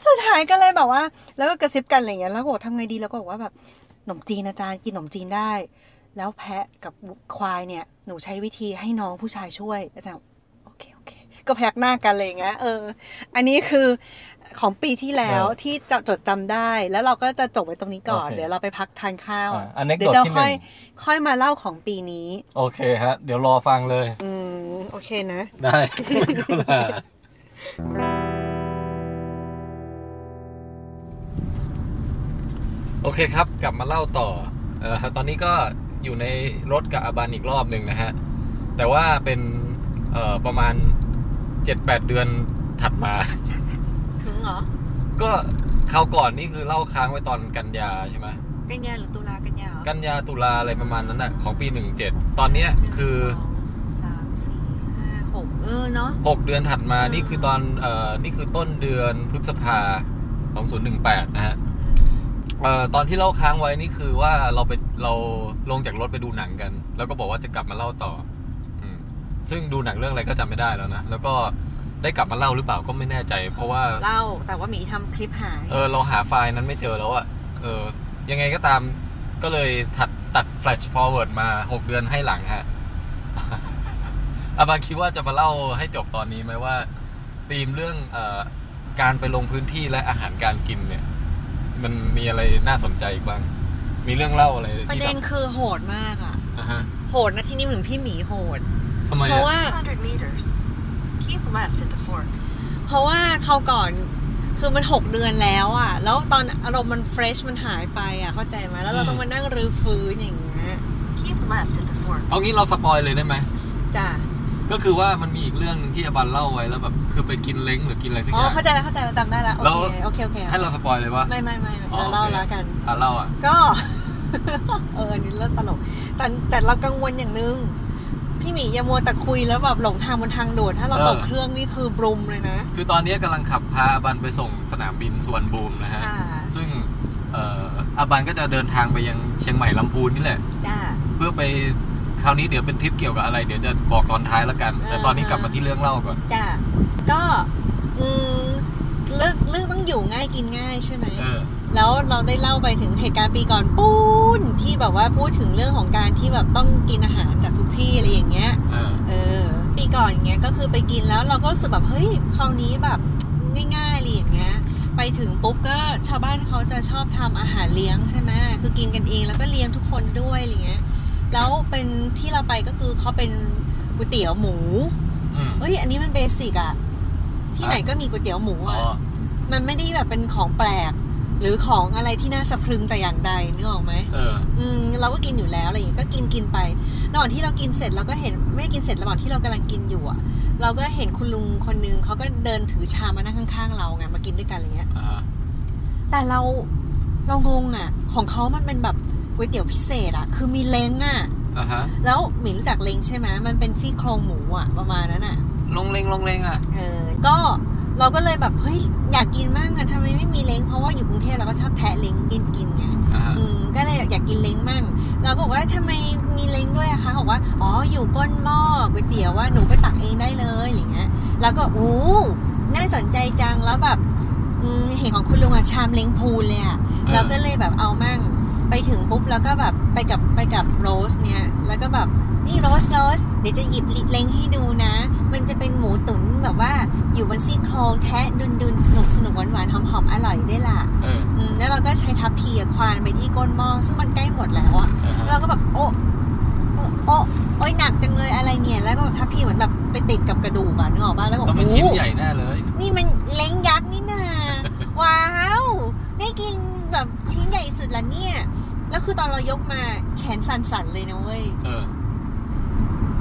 สุดท้ายก็เลยแบบว่าแล้วก็กระซิบกันอะไรอย่างเงี้ยแล้วก็บอกทำไงดีแล้วก็บอกว่าแบบขนมจีนอาจารย์กินขนมจีนได้แล้วแพะกับควายเนี่ยหนูใช้วิธีให้น้องผู้ชายช่วยอาจารย์โอเคก็แพกหน้ากันเลยอย่างเงี้ยอันนี้คือ ของปีที่แล้วที่จะจดจำได้แล้วเราก็จะจบไว้ตรงนี้ก่อนเดี๋ยวเราไปพักทานข้าวเดี๋ยวจะค่อยมาเล่าของปีนี้โอเคฮะเดี๋ยวรอฟังเลยโอเคนะได้โอเคครับกลับมาเล่าต่อตอนนี้ก็อยู่ในรถกับอาบันอีกรอบหนึ่งนะฮะแต่ว่าเป็นประมาณ 7-8 เดือนถัดมาถึงเหรอก็คราวก่อนนี่คือเล่าค้างไว้ตอนกันยาใช่ไหมกันยาหรือตุลากันยากันยาตุลาอะไรประมาณนั้นน่ะของปี17ตอนเนี้ยคือ 3, 4, 5, 6 เนาะ6เดือนถัดมานี่คือตอนนี่คือต้นเดือนพฤษภาคม2018นะฮะตอนที่เล่าค้างไว้นี่คือว่าเราลงจากรถไปดูหนังกันแล้วก็บอกว่าจะกลับมาเล่าต่อซึ่งดูหนังเรื่องอะไรก็จำไม่ได้แล้วนะแล้วก็ได้กลับมาเล่าหรือเปล่าก็ไม่แน่ใจเพราะว่าเล่าแต่ว่ามีทำคลิปหายเราหาไฟล์นั้นไม่เจอแล้วอะยังไงก็ตามก็เลยตัด flash forward มา6เดือนให้หลังฮะ อาบังคิดว่าจะมาเล่าให้จบตอนนี้ไหมว่าธีมเรื่องการไปลงพื้นที่และอาหารการกินเนี่ยมันมีอะไรน่าสนใจอีกบ้างมีเรื่องเล่าอะไรประเด็นคือโหดมากอะโหดนะที่นี่เหมือนพี่หมีโหดเพราะว่าเพราะว่าเขาก่อนคือมัน6เดือนแล้วอ่ะแล้วตอนอารมณ์มันเฟรชมันหายไปอ่ะเข้าใจไหมแล้วเราต้องมานั่งรื้อฟื้นอย่างเงี้ย Keep left at the fork เอางี้เราสปอยเลยได้ไหมจ้ะก็คือว่ามันมีอีกเรื่องนึงที่อาบันเล่าไว้แล้วแบบคือไปกินเล้งหรือกินอะไรสักอย่างอ๋อเข้าใจแล้วเข้าใจแล้วจำได้แล้วโอเคให้เราสปอยเลยว่าไม่เราเล่าแล้วกันเล่าอ่ะก็อันนี้เรื่องตลกแต่เรากังวลอย่างนึงพี่หมีอย่ามัวแต่คุยแล้วแบบหลงทางบนทางด่วนถ้าเราตกเครื่องนี่คือบลูมเลยนะคือตอนนี้กำลังขับพาอาบันไปส่งสนามบินสุวรรณภูมินะฮะซึ่งอาบันก็จะเดินทางไปยังเชียงใหม่ลำพูนนี่แหละเพื่อไปคราวนี้เดี๋ยวเป็นทริปเกี่ยวกับอะไรเดี๋ยวจะบอกตอนท้ายแล้วกันแต่ตอนนี้กลับมาที่เรื่องเล่าก่อนจ้ะก็เรื่องต้องอยู่ง่ายกินง่ายใช่ไหมแล้วเราได้เล่าไปถึงเหตุการณ์ปีก่อนปูนที่แบบว่าพูดถึงเรื่องของการที่แบบต้องกินอาหารจากทุกที่อะไรอย่างเงี้ยปีก่อนอย่างเงี้ยก็คือไปกินแล้วเราก็รู้สึกแบบเฮ้ยคราวนี้แบบง่ายๆเลยอย่างเงี้ยไปถึงปุ๊บก็ชาวบ้านเขาจะชอบทำอาหารเลี้ยงใช่ไหมคือกินกันเองแล้วก็เลี้ยงทุกคนด้วยอะไรเงี้ยแล้วเป็นที่เราไปก็คือเขาเป็นก๋วยเตี๋ยวหมูเฮ้ยอันนี้มันเบสิกอะที่ไหนก็มีก๋วยเตี๋ยวหมูอะมันไม่ได้แบบเป็นของแปลกหรือของอะไรที่น่าสะพรึงแต่อย่างใดนึกออกไหมเราก็กินอยู่แล้วอะไรอย่างนี้ก็กินไประหว่างที่เรากินเสร็จเราก็เห็นไม่กินเสร็จระหว่างที่เรากำลังกินอยู่อ่ะเราก็เห็นคุณลุงคนนึงเขาก็เดินถือชามมานั่งข้างๆเราไงมากินด้วยกันอะไรเงี้ยแต่เรางงอ่ะของเขามันเป็นแบบก๋วยเตี๋ยวพิเศษอ่ะคือมีเล้งอ่ะแล้วหมีรู้จักเล้งใช่ไหมมันเป็นซี่โครงหมูอ่ะประมาณนั้นอ่ะลงเล้งอ่ะก็เราก็เลยแบบเฮ้ยอยากกินมากอะทำไมไม่มีเล้งเพราะว่าอยู่กรุงเทพเราก็ชอบแทะเล้งกินไงก็เลยอยากกินเล้งมั่งเราก็บอกว่าทำไมมีเล้งด้วยอะคะบอกว่าอ๋ออยู่ก้นหม้อก๋วยเตี๋ยวว่าหนูไปตักเองได้เลยอะไรเงี้ยแล้วก็อู้น่าสนใจจังแล้วแบบเห็นของคุณลุงอะชามเล้งพูนเลยอะเราก็เลยแบบเอามั่งไปถึงปุ๊บแล้วก็แบบไปกับโรสเนี่ยแล้วก็แบบนี่โรสเดี๋ยวจะหยิบเล้งให้ดูนะมันจะเป็นหมูตุ๋นแบบว่าอยู่บนซี่โครงแทะดุนสนุกหวานหอมอร่อยได้ล่ะแล้วเราก็ใช้ทัพพีควานไปที่ก้นหม้อซึ่งมันใกล้หมดแล้วอ่ะเราก็แบบโอ๊ยหนักจังเลยอะไรเนี่ยแล้วก็ทัพพีเหมือนแบบไปติดกับกระดูกอ่ะนึกออกป่ะแล้วก็มันชิ้นใหญ่แน่เลยนี่มันเล้งยักษ์นี่นาว้าวได้กินแบบชิ้นใหญ่สุดละเนี่ยแล้วคือตอนเรายกมาแขนสั่นๆเลยนะเว้ย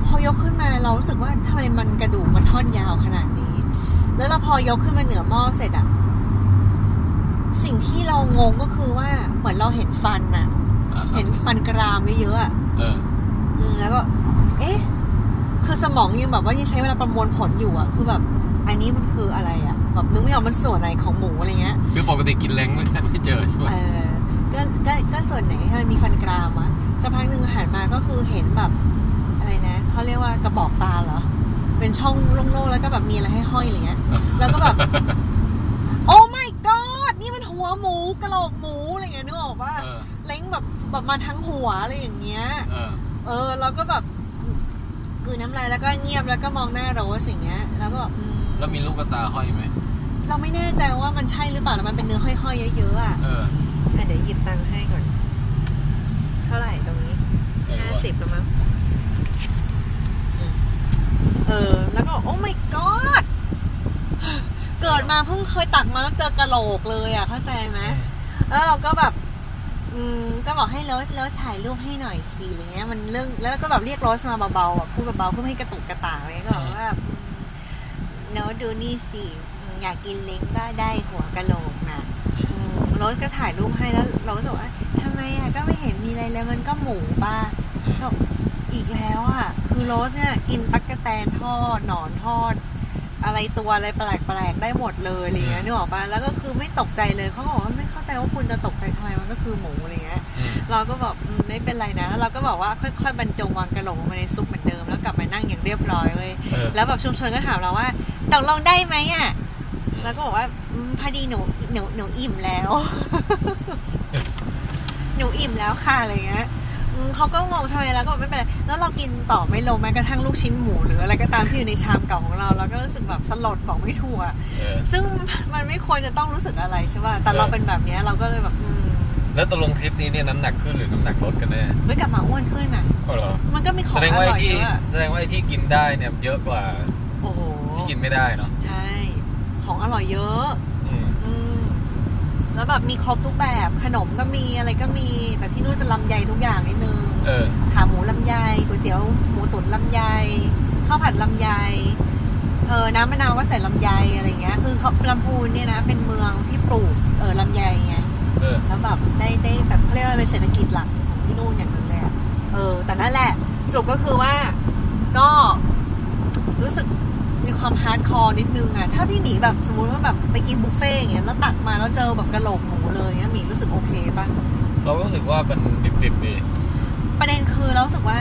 พอยกขึ้นมาเรารู้สึกว่าทำไมมันกระดูกมันท่อนยาวขนาดนี้แล้วเราพอยกขึ้นมาเหนือหม้อเสร็จอะสิ่งที่เรางงก็คือว่าเหมือนเราเห็นฟันอะเห็นฟันกรามเยอะๆอะแล้วก็เอ๊ะคือสมองยังแบบว่ายังใช้เวลาประมวลผลอยู่อะคือแบบอันนี้มันคืออะไรอะแบบนึกไม่ออกมันส่วนไหนของหมูอะไรเงี้ยคือปกติกินเล้งไม่เจอก็ส่วนไหนที่มันมีฟันกรามอะสักพักนึงหันมาก็คือเห็นแบบอะไรนะเขาเรียกว่ากระบอกตาเหรอเป็นช่องโล่งๆแล้วก็แบบมีอะไรให้ห้อยอะไรเงี้ยแล้วก็แบบโอ้ my god นี่มันหัวหมูกระโหลกหมูอะไรเงี้ยนึกออกว่าเล้งแบบมาทั้งหัวอะไรอย่างเงี้ยเราก็แบบกลืนน้ำลายแล้วก็เงียบแล้วก็มองหน้าโรสอย่างเงี้ยแล้วก็แล้วมีลูกตาห้อยไหม เราไม่แน่ใจว่ามันใช่หรือเปล่าแล้วมันเป็นเนื้อห้อยๆเยอะๆอ่ะเดี๋ยวหยิบตังค์ให้ก่อนเท่าไหร่ตรงนี้50แล้วมั้งแล้วก็โอ้ my god เกิดมาเพิ่งเคยตักมาแล้วเจอกะโหลกเลยอ่ะเข้าใจไหมแล้วเราก็แบบก็บอกให้โรสถ่ายรูปให้หน่อยสิอะไรเงี้ยมันเรื่องแล้วก็แบบเรียกโรสมาเบาๆแบบพูดเบาๆเพื่อให้กระตุกกระตากอะไรก็แบบว่าแล้วดูนี่สิอยากกินเล้งก็ได้หัวกะโหลกนะโรสก็ถ่ายรูปให้แล้วเราก็บอกว่าทำไมอ่ะก็ไม่เห็นมีอะไรเลยมันก็หมูป่ะอีกแล้วอ่ะคือโรสเนี่ยกินตั๊กแตนทอดหนอนทอดอะไรตัวอะไรแปลกๆได้หมดเลยอะไรเงี้ยนึกออกป่ะแล้วก็คือไม่ตกใจเลยเขาบอกว่าไม่เข้าใจว่าคุณจะตกใจทำไมมันก็คือหมูอะไรเงี้ยเราก็บอกไม่เป็นไรนะแล้วเราก็บอกว่าค่อยๆบรรจงวางกระโหลกมาในซุปเหมือนเดิมแล้วกลับมานั่งอย่างเรียบร้อยเลยแล้วแบบชุมชนก็ถามเราว่าตกลงได้ไหมอ่ะแล้วก็บอกว่าพอดีหนูอิ่มแล้ว หนูอิ่มแล้วค่ะอะไรเงี้ยเขาก็งงทำไมแล้วก็ไม่เป็นไรแล้วเรากินต่อไม่ลงแม้กระทั่งลูกชิ้นหมูหรืออะไรก็ตามที่อยู่ในชามเก่าของเราเราก็รู้สึกแบบสลดบอกไม่ถูกซึ่งมันไม่ควรจะต้องรู้สึกอะไรใช่ป่ะแต่เราเป็นแบบนี้เราก็เลยแบบแล้วตกลงทริปนี้เนี่ยน้ำหนักขึ้นหรือน้ำหนักลดกันแน่ไม่กลับมาอ้วนขึ้นอ่ะมันก็มีของอร่อยแสดงว่าไอ้ที่กินได้เนี่ยเยอะกว่าที่กินไม่ได้เนาะใช่ของอร่อยเยอะแล้วแบบมีครบทุกแบบขนมก็มีอะไรก็มีแต่ที่นู่นจะลำไยทุกอย่างนิดนึงขาหมูลำไยก๋วยเตี๋ยวหมูตุ๋นลำไยข้าวผัดลำไยน้ำมะนาวก็ใส่ลำไยอะไรเงี้ยคือลำพูนเนี่ยนะเป็นเมืองที่ปลูกลำไยไงแล้วแบบได้แบบเขาเรียกว่าเป็นเศรษฐกิจหลักของที่นู่นอย่างนึงเลยอ่ะแต่นั่นแหละสรุปก็คือว่าก็รู้สึกมีความฮาร์ดคอร์นิดนึงอ่ะถ้าพี่หมีแบบสมมุติว่าแบบไปกินบุฟเฟ่ต์อย่างเงี้ยแล้วตักมาแล้วเจอแบบกระโหลกหมูเลยเงี้ยหมีรู้สึกโอเคป่ะเรารู้สึกว่าเป็นดิบๆดีประเด็นคือเรารู้สึกว่า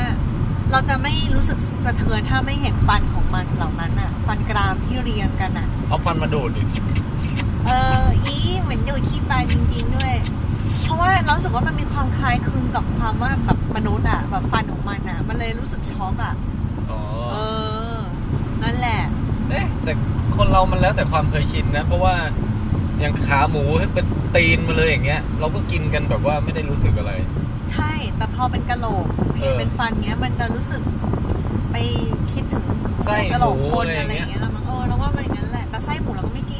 เราจะไม่รู้สึกสะเทือนถ้าไม่เห็นฟันของมันเหล่านั้นอ่ะฟันกรามที่เรียงกันอ่ะเอาฟันมาดูดดิอีเหมือนดูดขี้ฟันจริงๆด้วยเพราะว่าเรารู้สึกว่ามันมีความคล้ายคลึงกับความว่าแบบมนุษย์อ่ะแบบฟันของมันอ่ะมันเลยรู้สึกช็อกอ่ะนั่นแหละแต่คนเรามันแล้วแต่ความเคยชินนะเพราะว่าอย่างขาหมูให้เป็นตีนมาเลยอย่างเงี้ยเราก็กินกันแบบว่าไม่ได้รู้สึกอะไรใช่แต่พอเป็นกะโหลกเป็นฟันเงี้ยมันจะรู้สึกไปคิดถึงกะโหลกคนอะไรอย่างเงี้ยแล้วมันแล้วว่ามันอย่างนั้นแหละแต่ไส้หมูเราก็ไม่กิน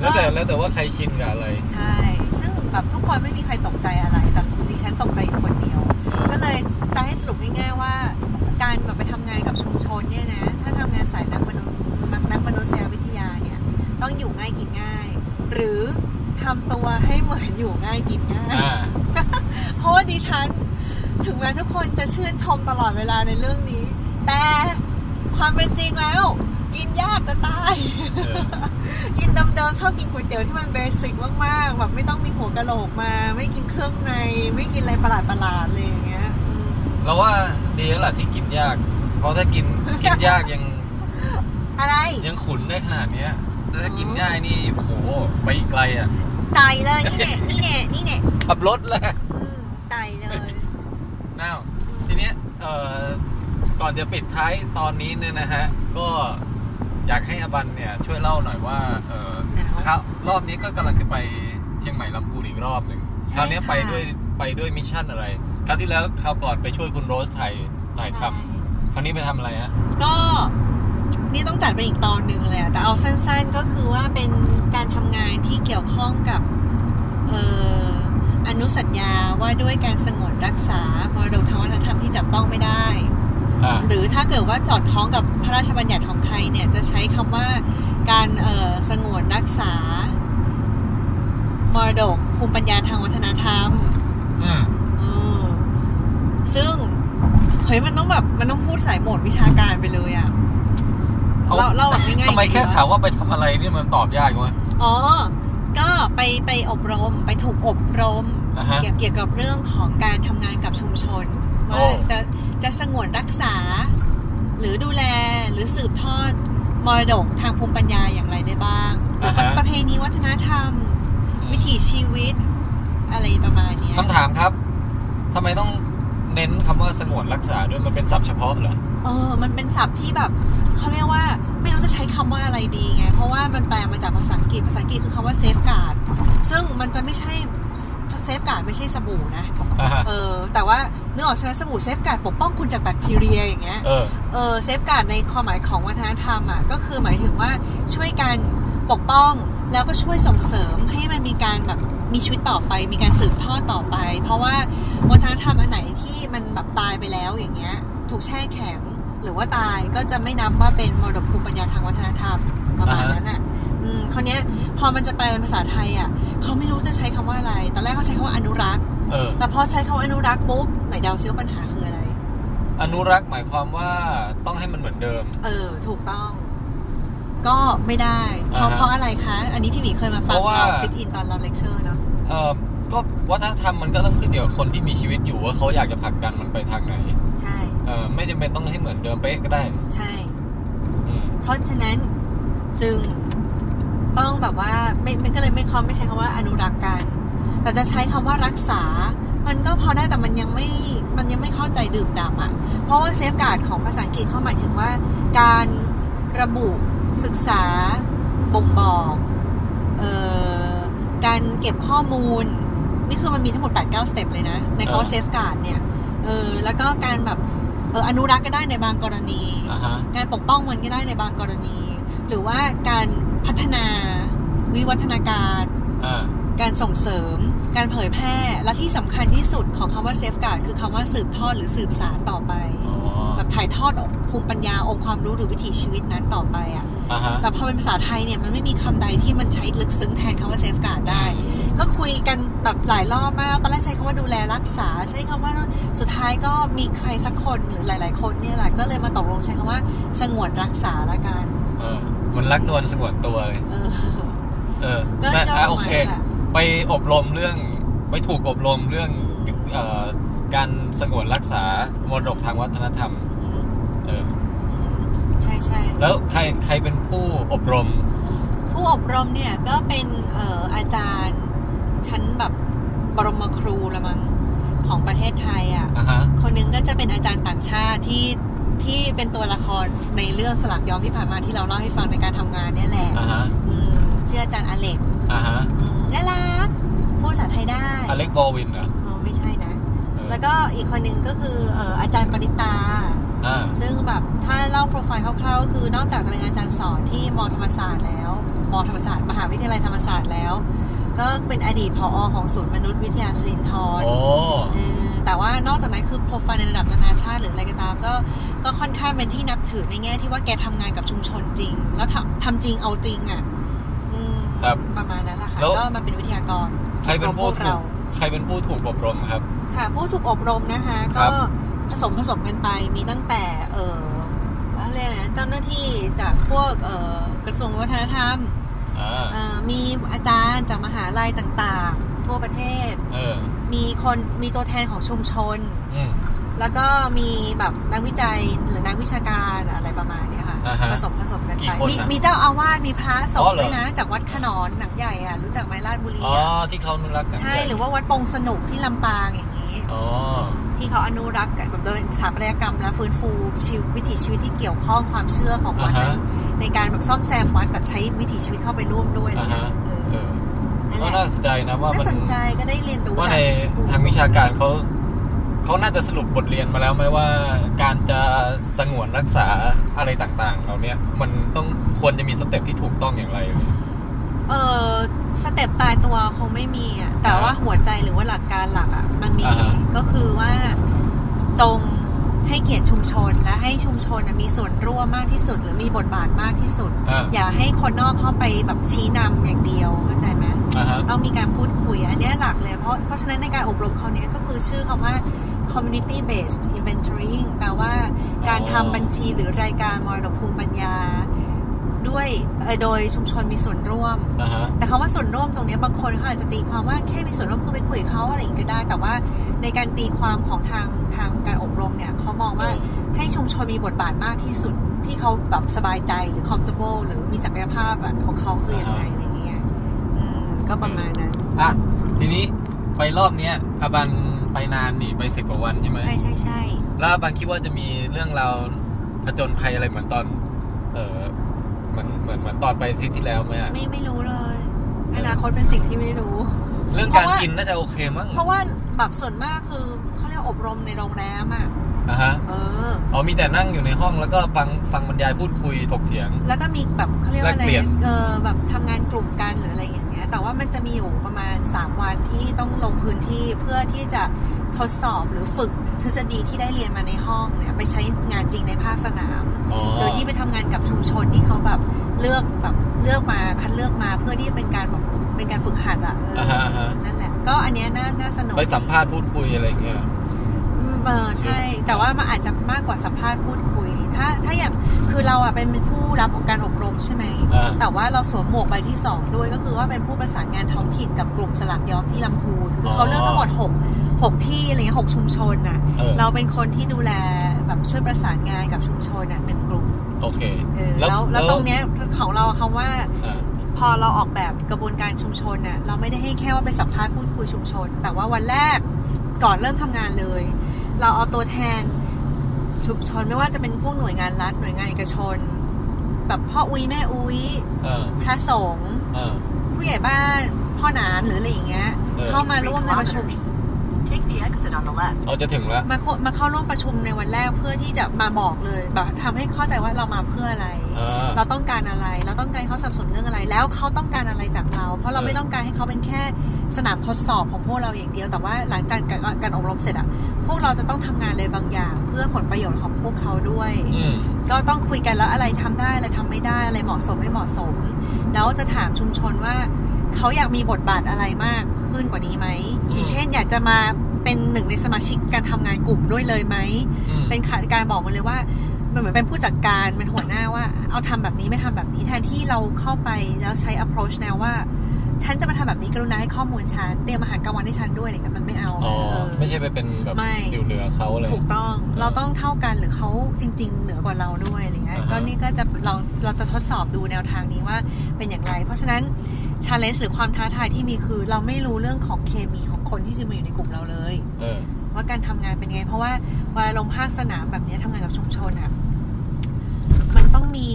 แล้วแต่ว่าใครชินกับอะไรใช่ซึ่งแบบทุกคนไม่มีใครตกใจอะไรแต่ดิฉันตกใจอยู่คนเดียวก็เลยจะให้สรุปง่ายๆว่าการแบบไปทำงานกับชุมชนเนี่ยนะถ้าทำงานสายนักมนุษยวิทยาเนี่ยต้องอยู่ง่ายกินง่ายหรือทำตัวให้เหมือนอยู่ง่ายกินง่ายเพราะดิฉันถึงแม้ทุกคนจะชื่นชมตลอดเวลาในเรื่องนี้แต่ความเป็นจริงแล้วกินยากจะตายกินเดิมๆชอบกินก๋วยเตี๋ยวที่มันเบสิกมากๆแบบไม่ต้องมีหัวกะโหลกมาไม่กินเครื่องในไม่กินอะไรประหลาดๆอะไรอย่างเงี้ยเราว่าดีแล้วล่ะที่กินยากเพราะถ้ากินยากยังอะไรยังขุนได้ขนาดนี้แต่ถ้ากินง่ายนี่โอ้โหไปไกลอ่ะตายเลยนี่แน่ขับรถเลยตายเลยน้าวทีเนี้ยก่อนจะปิดท้ายตอนนี้เนี่ยนะฮะก็อยากให้อบันเนี่ยช่วยเล่าหน่อยว่ารอบนี้ก็กำลังจะไปเชียงใหม่ลำพูนอีกรอบหนึ่งคราวนี้ไปด้วยมิชชั่นอะไรคราวที่แล้วคราวก่อนไปช่วยคุณโรสถ่ายทำคราวนี้ไปทำอะไรฮะก็นี่ต้องจัดเป็นอีกตอนหนึ่งเลยแต่เอาสั้นๆก็คือว่าเป็นการทำงานที่เกี่ยวข้องกับอนุสัญญาว่าด้วยการสงวนรักษามรดกทางวัฒนธรรมที่จับต้องไม่ได้หรือถ้าเกิดว่าสอดคล้องกับพระราชบัญญัติของไทยเนี่ยจะใช้คำว่าการสงวนรักษามรดกภูมิปัญญาทางวัฒนธรรมซึ่งเฮ้ยมันต้องพูดสายโหมดวิชาการไปเลยอ่ะเล่าแบบง่ายๆทำไมแค่ถามว่าไปทำอะไรนี่มันตอบยากกว่าอ๋อก็ไปอบรมไปถูกอบรมเกี่ยวกับเรื่องของการทำงานกับชุมชนว่าจะสงวนรักษาหรือดูแลหรือสืบทอดมรดกทางภูมิปัญญาอย่างไรได้บ้างหรือประเพณีวัฒนธรรมวิถีชีวิตอะไรประมาณนี้คำถามครับทำไมต้อง เน้นคำว่าสงวนรักษาด้วยมันเป็นศัพท์เฉพาะเหรอมันเป็นศัพท์ที่แบบเขาเรียกว่าไม่รู้จะใช้คำว่าอะไรดีไงเพราะว่ามันแปลมาจากภาษาอังกฤษภาษาอังกฤษคือคำว่า safeguard ซึ่งมันจะไม่ใช่ safeguard ไม่ใช่สบู่นะ แต่ว่าเนื้อออกใช่ไหมสบู่ safeguard ปกป้องคุณจากแบคทีเรียอย่างเงี้ยsafeguard ในความหมายของวัฒนธรรมอ่ะก็คือหมายถึงว่าช่วยกันปกป้องแล้วก็ช่วยส่งเสริมให้มันมีการแบบมีชีวิตต่อไปมีการสืบทอดต่อไปเพราะว่าวัฒนธรรมอันไหนที่มันแบบตายไปแล้วอย่างเงี้ยถูกแช่แข็งหรือว่าตายก็จะไม่นับว่าเป็นมรดกภูมิปัญญาทางวัฒนธรรมประมาณนั้นอ่ะคราวเนี้ยพอมันจะแปลเป็นภาษาไทยอ่ะเขาไม่รู้จะใช้คำว่าอะไรตอนแรกเขาใช้คำว่าอนุรักษ์แต่พอใช้คำว่าอนุรักษ์ปุ๊บไหนเดาซิว่าปัญหาคืออะไรอนุรักษ์หมายความว่าต้องให้มันเหมือนเดิมถูกต้องก็ไม่ได้เพราะอะไรคะอันนี้พี่หมีเคยมาฟังของซิทอินตอนเราเลคเชอร์เนาะก็วัฒนธรรมมันก็ต้องขึ้นอยู่กับคนที่มีชีวิตอยู่ว่าเขาอยากจะผลักดันมันไปทางไหนใช่ไม่จำเป็นต้องให้เหมือนเดิมเป๊ะก็ได้ใช่เพราะฉะนั้นจึงต้องแบบว่าไม่ก็เลยไม่ใช้คำว่าอนุรักษ์กันแต่จะใช้คำว่ารักษามันก็พอได้แต่มันยังไม่เข้าใจดื่มด่ำอ่ะเพราะว่าเซฟการ์ดของภาษาอังกฤษเขาหมายถึงว่าการระบุศึกษาบ่งบอกการเก็บข้อมูลนี่คือมันมีทั้งหมด 8-9 สเต็ปเลยนะในคำว่า safeguard เนี่ยแล้วก็การแบบอนุรักษ์ก็ได้ในบางกรณี การปกป้องมันก็ได้ในบางกรณีหรือว่าการพัฒนาวิวัฒนาการ การส่งเสริมการเผยแพร่และที่สำคัญที่สุดของคำว่า safeguard คือคำว่าสืบทอดหรือสืบสานต่อไปแบบถ่ายทอดภูมิปัญญาองค์ความรู้หรือวิถีชีวิตนั้นต่อไปอ่ะ แต่พอเป็นภาษาไทยเนี่ยมันไม่มีคำใดที่มันใช้ลึกซึ้งแทนคำว่า safeguard ได้ ก็คุยกันแบบหลายรอบมากตอนแรกใช้คำว่าดูแลรักษาใช้คำว่าสุดท้ายก็มีใครสักคนหรือหลายๆคนเนี่ยแหละก็เลยมาตกลงใช้คำว่าสงวนรักษาละกันมันรักนวลสงวนตัวเลยก็โอเคไปอบรมเรื่องไปถูกอบรมเรื่องการสงวนรักษามรดกทางวัฒนธรรมใช่ใช่แล้วใครเป็นผู้อบรมเนี่ยก็เป็นอาจารย์ชั้นแบบปรมาครูละมั้งของประเทศไทยอ่ะ คนนึงก็จะเป็นอาจารย์ต่างชาติที่เป็นตัวละครในเรื่องสลักย้อมที่ผ่านมาที่เราเล่าให้ฟังในการทำงานนี่แหละชื่ออาจารย์อเล็กน่ารักพูดภาษาไทยได้อเล็กบอลวินเหรอไม่ใช่นะแล้วก็อีกคนนึงก็คืออาจารย์ปณิตาซึ่งแบบถ้าเล่าโปรไฟล์คร่าวๆก็คือนอกจากจะเป็นอาจารย์สอนที่ม.ธรรมศาสตร์แล้วม.ธรรมศาสตร์มหาวิทยาลัยธรรมศาสตร์แล้วก็เป็นอดีตผอ.ของศูนย์มนุษยวิทยาสิรินธรแต่ว่านอกจากนั้นคือโปรไฟล์ในระดับนานาชาติหรืออะไรก็ตามก็ค่อนข้างเป็นที่นับถือในแง่ที่ว่าแกทำงานกับชุมชนจริงแล้วทำจริงเอาจริงอ่ะประมาณนั้นแหละค่ะก็มาเป็นวิทยากรของพวกเราใครเป็นผู้ถูกอบรมครับค่ะผู้ถูกอบรมนะคะก็ผสมกันไปมีตั้งแต่อะไรนะเจ้าหน้าที่จากพวกกระทรวงวัฒนธรรมมีอาจารย์จากมหาลัยต่างๆทั่วประเทศมีคนมีตัวแทนของชุมชนแล้วก็มีแบบนักวิจัยหรือนักวิชาการอะไรประมาณนี้ค่ะผสมกันไปมีเจ้าอาวาสมีพระสงฆ์ด้วยนะจากวัดขนอนหนังใหญ่อ่ะรู้จักไหมราชบุรีที่เขาอนุรักษ์กันใช่หรือว่าวัดปงสนุกที่ลำปางอย่างนี้ที่เขาอนุรักษ์แบบโดยสถาปัตยกรรมและฟื้นฟูวิถีชีวิตที่เกี่ยวข้องความเชื่อของวัดนั้นในการแบบซ่อมแซมวัดแต่ใช้วิถีชีวิตเข้าไปร่วมด้วยก็น่าสนใจนะว่าน่าสนใจก็ได้เรียนรู้ว่าในทางวิชาการเขาน่าจะสรุปบทเรียนมาแล้วไหมว่าการจะสงวนรักษาอะไรต่างๆเราเนี่ยมันต้องควรจะมีสเต็ปที่ถูกต้องอย่างไรสเต็ปตายตัวคงไม่มีอ่ะแต่ว่าหัวใจหรือว่าหลักการหลักอ่ะมันมีก็คือว่าจงให้เกียรติชุมชนและให้ชุมชนมีส่วนร่วมมากที่สุดหรือมีบทบาทมากที่สุดอย่าให้คนนอกเข้าไปแบบชี้นำอย่างเดียวเข้าใจไหมต้องมีการพูดคุยอันนี้หลักเลยเพราะฉะนั้นในการอบรมคราวนี้ก็คือชื่อคำว่า community based inventorying แปลว่าการทำบัญชีหรือรายการมรดกภูมิปัญญาด้วยโดยชุมชนมีส่วนร่วมแต่คำว่าส่วนร่วมตรงนี้บางคนเขาอาจจะตีความว่าแค่มีส่วนร่วมคือไปคุยเขาอะไรอย่างนี้ก็ได้แต่ว่าในการตีความของทางการอบรมเนี่ยเขามองว่าให้ชุมชนมีบทบาทมากที่สุดที่เขาแบบสบายใจหรือ comfortable หรือมีศักยภาพของเขาคือยังไงอะไรเงี้ยก็ประมาณนั้นทีนี้ไปรอบเนี้ยอบันไป ไปนานนี่ไป10 กว่าวันใช่ไหมใช่แล้วบางคิดว่าจะมีเรื่องราวผจญภัยอะไรเหมือนตอนเหมือนตอนไปทริปที่แล้วไหมไม่รู้เลยอนาคตเป็นสิ่งที่ไม่รู้เรื่องการกินน่าจะโอเคมั้งเพราะว่าแบบส่วนมากคือเขาเรียกอบรมในโรงแรมอ่ะนะฮะอ๋อมีแต่นั่งอยู่ในห้องแล้วก็ฟังบรรยายพูดคุยถกเถียงแล้วก็มีแบบเขาเรียกว่าอะไรแบบทำงานกลุ่มกันหรืออะไรอย่างเงี้ยแต่ว่ามันจะมีอยู่ประมาณ3 วันที่ต้องลงพื้นที่เพื่อที่จะทดสอบหรือฝึกทฤษฎีที่ได้เรียนมาในห้องเนี่ยไปใช้งานจริงในภาคสนามโดยที่ไปทำงานกับชุมชนที่เขาแบบเลือกมาคัดเลือกมาเพื่อที่จะเป็นการแบบเป็นการฝึกหัดอ่ะนั่นแหละก็อันเนี้ยน่าสนุกไปสัมภาษณ์พูดคุยอะไรเงี้ยใช่แต่ว่ามันอาจจะมากกว่าสัมภาษณ์พูดคุยถ้าอย่างคือเราอ่ะเป็นผู้รับการอบรมใช่ไหมแต่ว่าเราสวมหมวกใบที่2ด้วยก็คือว่าเป็นผู้ประสานงานท้องถิ่นกับกลุ่มสลักย้อมที่ลำพูนคือเขาเลือกทั้งหมด6ที่อะไรเงี้ย6 ชุมชนน่ะเราเป็นคนที่ดูแลแบบช่วยประสานงานกับชุมชนน่ะ1 กลุ่มโอเคแล้วตรงเนี้ยของเราคำว่าพอเราออกแบบกระบวนการชุมชนน่ะเราไม่ได้ให้แค่ว่าไปสัมภาษณ์พูดคุยชุมชนแต่ว่าวันแรกก่อนเริ่มทำงานเลยเราเอาตัวแทนชุมชนไม่ว่าจะเป็นพวกหน่วยงานรัฐหน่วยงานเอกชนแบบพ่ออุ้ยแม่อุ้ยพระสงฆ์ผู้ใหญ่บ้านพ่อนานหรืออะไรอย่างเงี้ยเข้ามาร่วมในประชุมจะถึงแล้วมาเข้าร่วมประชุมในวันแรกเพื่อที่จะมาบอกเลยแบบทำให้เข้าใจว่าเรามาเพื่ออะไรเราต้องการอะไรเราต้องการเขาสับสนเรื่องอะไรแล้วเขาต้องการอะไรจากเราเพราะเราไม่ต้องการให้เขาเป็นแค่สนามทดสอบของพวกเราอย่างเดียวแต่ว่าหลังจากการอบรมเสร็จอ่ะพวกเราจะต้องทำงานเลยบางอย่างเพื่อผลประโยชน์ของพวกเขาด้วยก็ต้องคุยกันแล้วอะไรทำได้อะไรทำไม่ได้อะไรเหมาะสมไม่เหมาะสมแล้วจะถามชุมชนว่าเขาอยากมีบทบาทอะไรมากขึ้นกว่านี้ไหมอย่างเช่นอยากจะมาเป็นหนึ่งในสมาชิกการทำงานกลุ่มด้วยเลยไหมเป็นขาดการบอกกันเลยว่ามันเหมือนเป็นผู้จัดการเป็นหัวหน้าว่าเอาทำแบบนี้ไม่ทำแบบนี้แทนที่เราเข้าไปแล้วใช้ approach แนวว่าฉันจะมาทำแบบนี้กรุณาให้ข้อมูลฉันเตรียมอาหารกลางวันให้ฉันด้วยอะไรเงี้ยมันไม่เอาไม่ใช่ไปเป็นแบบอยู่เหนือเขาเลยถูกต้องเราต้องเท่ากันหรือเขาจริงๆเหนือกว่าเราด้วยอะไรเงี้ยก็นี่ก็จะเราจะทดสอบดูแนวทางนี้ว่าเป็นอย่างไรเพราะฉะนั้น challenge หรือความท้าทายที่มีคือเราไม่รู้เรื่องของเคมีของคนที่จะมาอยู่ในกลุ่มเราเลยว่าการทำงานเป็นไงเพราะว่าเวลาลงภาคสนามแบบนี้ทำงานกับชุมชนอ่ะมันต้องมี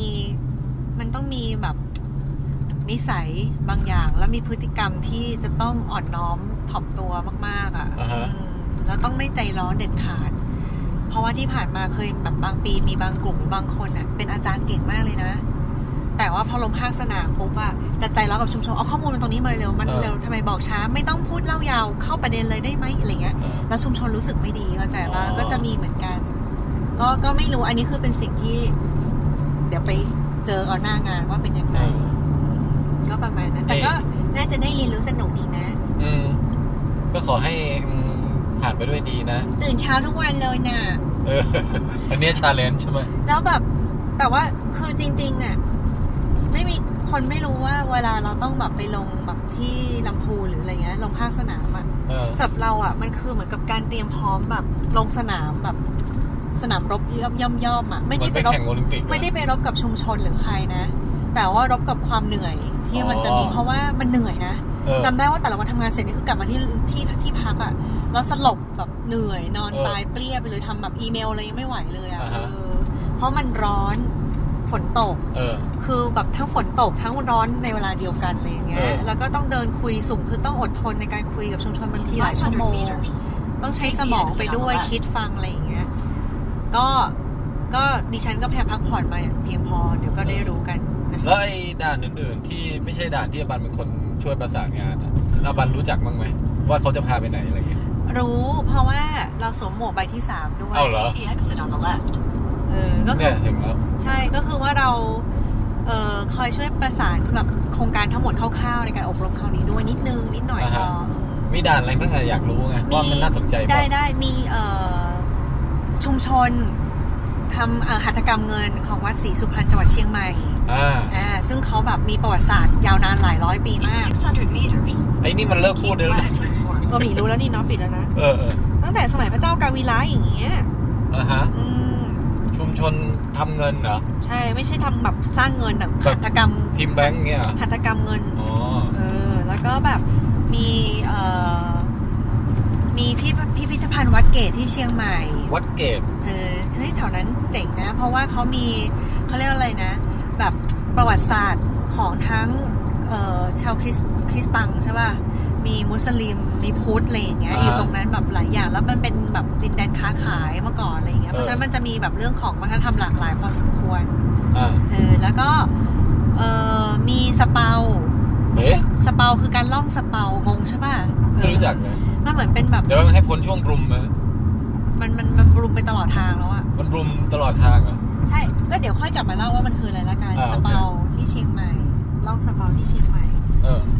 แบบนิสัยบางอย่างแล้วมีพฤติกรรมที่จะต้องอ่อนน้อมถ่อมตัวมากๆอ่ะ uh-huh. แล้วต้องไม่ใจร้อนเด็ดขาดเพราะว่าที่ผ่านมาเคยแบบบางปีมีบางกลุ่มบางคนอ่ะเป็นอาจารย์เก่งมากเลยนะแต่ว่าพอลงภาคสนามปุ๊บอ่ะจะใจร้อนกับชุมชนเอาข้อมูลมาตรงนี้มาเร็วมันเร็วทำไมบอกช้าไม่ต้องพูดเล่ายาวเข้าประเด็นเลยได้ไหมอะไรเงี้ยแล้วชุมชนรู้สึกไม่ดีเข้าใจป่ะก็จะมีเหมือนกันก็ไม่รู้อันนี้คือเป็นสิ่งที่เดี๋ยวไปเจอเอาหน้างานว่าเป็นยังไงก็ประมาณนั้นแต่ก็น่าจะได้เรียนรู้สนุกดีนะก็ขอให้ผ่านไปด้วยดีนะตื่นเช้าทุกวันเลยน่ะอันนี้ challenge ใช่ไหมแล้วแบบแต่ว่าคือจริงๆอ่ะไม่มีคนไม่รู้ว่าเวลาเราต้องแบบไปลงแบบที่ลำพูนหรืออะไรเงี้ยลงภาคสนามอ่ะสำหรับเราอ่ะมันคือเหมือนกับการเตรียมพร้อมแบบลงสนามแบบสนามรบย่อมๆอ่ะไม่ได้ไปรบกับชุมชนหรือใครนะแต่ว่ารบกับความเหนื่อยที่มันจะมีเพราะว่ามันเหนื่อยนะจำได้ว่าแต่ละวันทำงานเสร็จนี่คือกลับมาที่พักอ่ะแล้วสลบแบบเหนื่อยนอนตายเปรี้ยไปเลยทำแบบอีเมลอะไรยังไม่ไหวเลยอ่ะเพราะมันร้อนฝนตกคือแบบทั้งฝนตกทั้งร้อนในเวลาเดียวกันอะไรอย่างเงี้ยแล้วก็ต้องเดินคุยสูงคือต้องอดทนในการคุยกับชุมชนบางทีหลายชั่วโมงต้องใช้สมองไปด้วยคิดฟังอะไรอย่างเงี้ยก็ดิฉันก็แพ้พักผ่อนมาอย่างเพียงพอเดี๋ยวก็ได้รู้กันแล้วไอ้ด่านอื่นๆที่ไม่ใช่ด่านที่อบันเป็นคนช่วยประสานงานอบันรู้จักบ้างไหมว่าเขาจะพาไปไหนอะไรเงี้ยรู้เพราะว่าเราสวมหมวกใบที่3ด้วยเอาเหรอก็คือใช่ก็คือว่าเราคอยช่วยประสานแบบโครงการทั้งหมดคร่าวๆในการอบรมคราวนี้ด้วยนิดหน่อยก็มีด่านอะไรบ้างอยากรู้ไงว่ามันน่าสนใจได้มีชุมชนทำหัตถกรรมเงินของวัดศรีสุพรรณจังหวัดเชียงใหม่ซึ่งเขาแบบมีประวัติศาสตร์ยาวนานหลายร้อยปีมากไอ้นี่มันเลิกพูดเลยก็มีรู้แล้วนี่เนาะปิดแล้วนะตั้งแต่สมัยพระเจ้ากาวีระอย่างเงี้ยชุมชนทำเงินเหรอใช่ไม่ใช่ทำแบบสร้างเงินแต่หัตถกรรมพิมพ์แบงค์เงี้ยหัตถกรรมเงินแล้วก็แบบมีพิพิ พานวัดเกตที่เชียงใหม่วัดเกตที่แถวนั้นเจ๋งนะเพราะว่าเขามีเขาเรียกอะไรนะแบบประวัติศาสตร์ของทั้งชาวคริสตังใช่ป่ะมีมุสลิมมีพุทธอะไรอย่างเงี้ย อยู่ตรงนั้นแบบหลายอย่างแล้วมันเป็นแบบดินแดนค้าขายเมื่อก่อนอะไรอย่างเงี้ยเพราะฉะนั้นมันจะมีแบบเรื่องของวัฒนธรรมหลากหลายพอสมควรแล้วก็มีสเปาสเปาคือการล่องสเปางงใช่ป่ะรู้จักไหมมันเหมือนเป็นแบบเดี๋ยวให้พ้นช่วงบรุมไหมมันบรุมไปตลอดทางแล้วอ่ะมันบรุมตลอดทางอ่ะใช่ก็เดี๋ยวค่อยกลับมาเล่าว่ามันคืออะไรละกันสเปาที่เชียงใหม่ล่องสเปาที่เชียงใหม่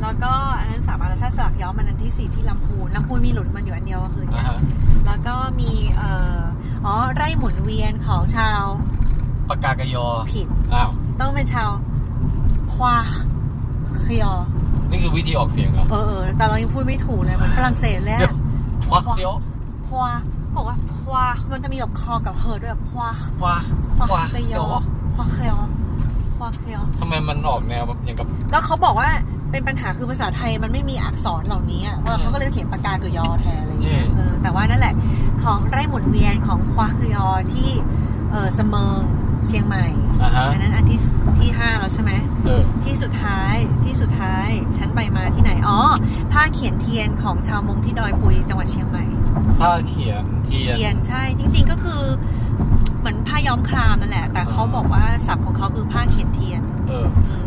แล้วก็อันนั้นสามารถราชสลักย้อมมันอันที่4ที่ลำพูนลำพูนมีหลุดมันอยู่อันเดียวคือเนี่ยแล้วก็มีไร่หมุนเวียนของชาวปากากยอผิดต้องเป็นชาวควาคยอนี่คือวิธีออกเสียงเหรอแต่เรายังพูดไม่ถูกเลยเหมือนฝรั่งเศสแล้วควาคยอควาบอกว่าความันจะมีแบบคอกับเฮอด้วยแบบควาคยอควาคยอควาคยอทำไมมันออกแนวแบบอย่างกับก็เขาบอกว่าเป็นปัญหาคือภาษาไทยมันไม่มีอักษรเหล่านี้เขาก็เลยเขียนปากกาเกยอแทนอะไรอย่างเงี้ยแต่ว่านั่นแหละของไร่หมุนเวียนของควาคยอที่เสมิงเชียงใหม่อันนั้นอันที่5แล้วใช่ไหมที่สุดท้ายฉันไปมาที่ไหนผ้าเขียนเทียนของชาวมงที่ดอยปุยจังหวัดเชียงใหม่ผ้าเขียนเทียนใช่จริงๆก็คือเหมือนผ้าย้อมครามนั่นแหละแต่เขาบอกว่าศัพท์ของเขาคือผ้าเขียนเทียน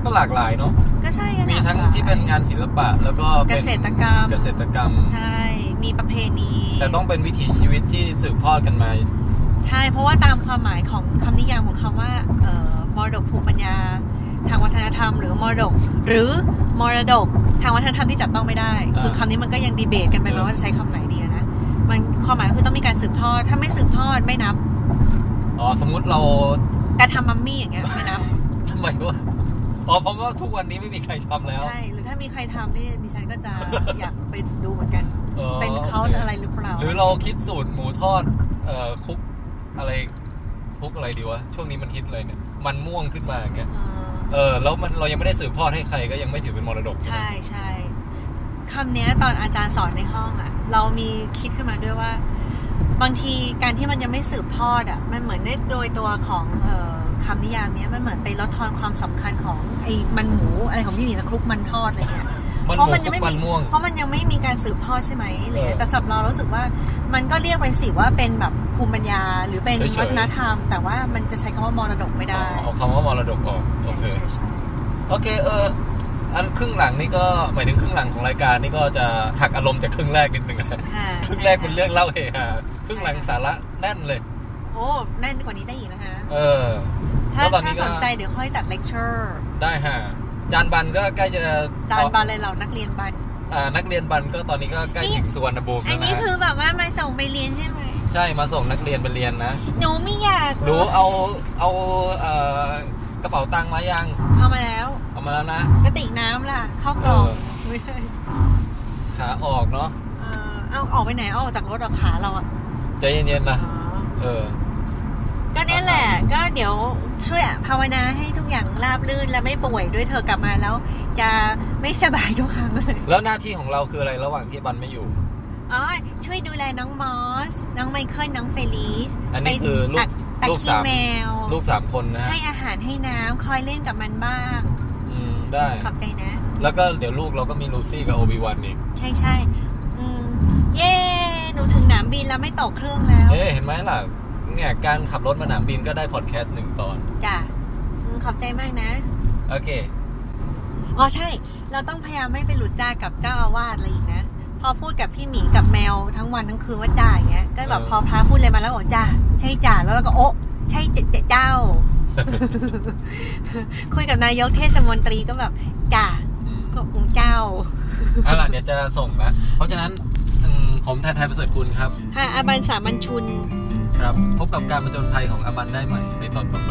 ก็หลากหลายเนาะก็ใช่มีทั้งที่เป็นงานศิลปะแล้วก็เกษตรกรรมใช่มีประเพณีแต่ต้องเป็นวิถีชีวิตที่สืบทอดกันมาใช่เพราะว่าตามความหมายของคำนิยามของคำว่ามรดกภูมิปัญญาทางวัฒนธรรมหรือมรดกทางวัฒนธรรมที่จับต้องไม่ได้คือคำนี้มันก็ยังดีเบตกันไปมาว่าจะใช้คำไหนดีนะมันความหมายคือต้องมีการสืบทอดถ้าไม่สืบทอดไม่นับสมมติเราการทำมัมมี่อย่างเงี้ยไม่นับทำไมวะเพราะว่าทุกวันนี้ไม่มีใครทำแล้วใช่หรือถ้ามีใครทำนี่ดิฉันก็จะ อยากไปดูเหมือนกันเป็นเขาอะไรหรือเปล่าหรือเราคิดสูตรหมูทอดคุกอะไรดีวะช่วงนี้มันฮิตเลยเนี่ยมันม่วงขึ้นมาอย่างเงี้ยแล้วมันเรายังไม่ได้สืบทอดให้ใครก็ยังไม่ถือเป็นมรดกใช่ใช่คำเนี้ยตอนอาจารย์สอนในห้องอ่ะเรามีคิดขึ้นมาด้วยว่าบางทีการที่มันยังไม่สืบทอดอ่ะมันเหมือนได้โดยตัวของคำนิยามเนี้ยมันเหมือนไปลดทอนความสำคัญของไอ้มันหมูอะไรของที่นี่นะคลุกมันทอดอะไรเงี้ยเพราะมันยังไม่มีการสืบทอดใช่ไหมเลยแต่สำหรับเรารู้สึกว่ามันก็เรียกไปสิว่าเป็นแบบภูมิปัญญาหรือเป็นวัฒนธรรมแต่ว่ามันจะใช้คำว่ามรดกไม่ได้เอาคำว่ามรดกออกโอเคอันครึ่งหลังนี่ก็หมายถึงครึ่งหลังของรายการนี่ก็จะหักอารมณ์จากครึ่งแรกนิดนึงนะครึ่งแรกเป็นเรื่องเล่าเฮฮาครึ่งหลังสาระแน่นเลยโอ้แน่นกว่านี้ได้อีกนะคะถ้าสนใจเดี๋ยวค่อยจัดเลคเชอร์ได้ฮะจานบันก็ใกล้จะจานบันเลยเหรอนักเรียนบันก็ตอนนี้ก็ใกล้ถึงสุวรรณภูมิแล้วนะอันนี้คือแบบว่ามาส่งไปเรียนใช่ไหมใช่มาส่งนักเรียนไปเรียนนะหนูไม่อยากหนูเอากระเป๋าตังค์มายังเอามาแล้วนะกระติกน้ำล่ะเข้ากล่องไม่ได้ขาออกเนาะเอาออกไปไหนเอาออกจากรถเราขาเราอ่ะใจเย็นๆนะก็นี่แหละก็เดี๋ยวช่วยภาวนาให้ทุกอย่างราบรื่นและไม่ป่วยด้วยเธอกลับมาแล้วจะไม่สบายทุกครั้งเลยแล้วหน้าที่ของเราคืออะไรระหว่างที่บันไม่อยู่อ๋อช่วยดูแลน้องมอสน้องไมเคิลน้องเฟลิซอันนี้คือลูกสามคนนะให้อาหารให้น้ำคอยเล่นกับมันบ้างได้ขอบใจนะแล้วก็เดี๋ยวลูกเราก็มีลูซี่กับโอบิวันอีกใช่เย้หนูถึงสนามบินแล้วไม่ตกเครื่องแล้วเห็นไหมล่ะเนี่ยการขับรถมาสนามบินก็ได้พอดแคสต์1ตอนจ้ะขอบใจมากนะโอเคอ๋อใช่เราต้องพยายามไม่ไปหลุดจ้ากับเจ้าอาวาสอะไรอีกนะพอพูดกับพี่หมีกับแมวทั้งวันทั้งคืนว่าจ้าอย่างเงี้ยก็แบบพอพาพูดอะไรมาแล้วบอกจ้าใช่จ้าแล้วเราก็โอ๊ะใช่เจ้า คุยกับนายกเทศมนตรีก็แบบจ้าขอบคุณเจ้าเอาล่ะเดี๋ยวจะส่งนะเพราะฉะนั้นผมไทยประเสริฐกุลครับอาบันสามัญชุนครับพบกับการผจญภัยของอบันได้ใหม่ในตอนต่อไป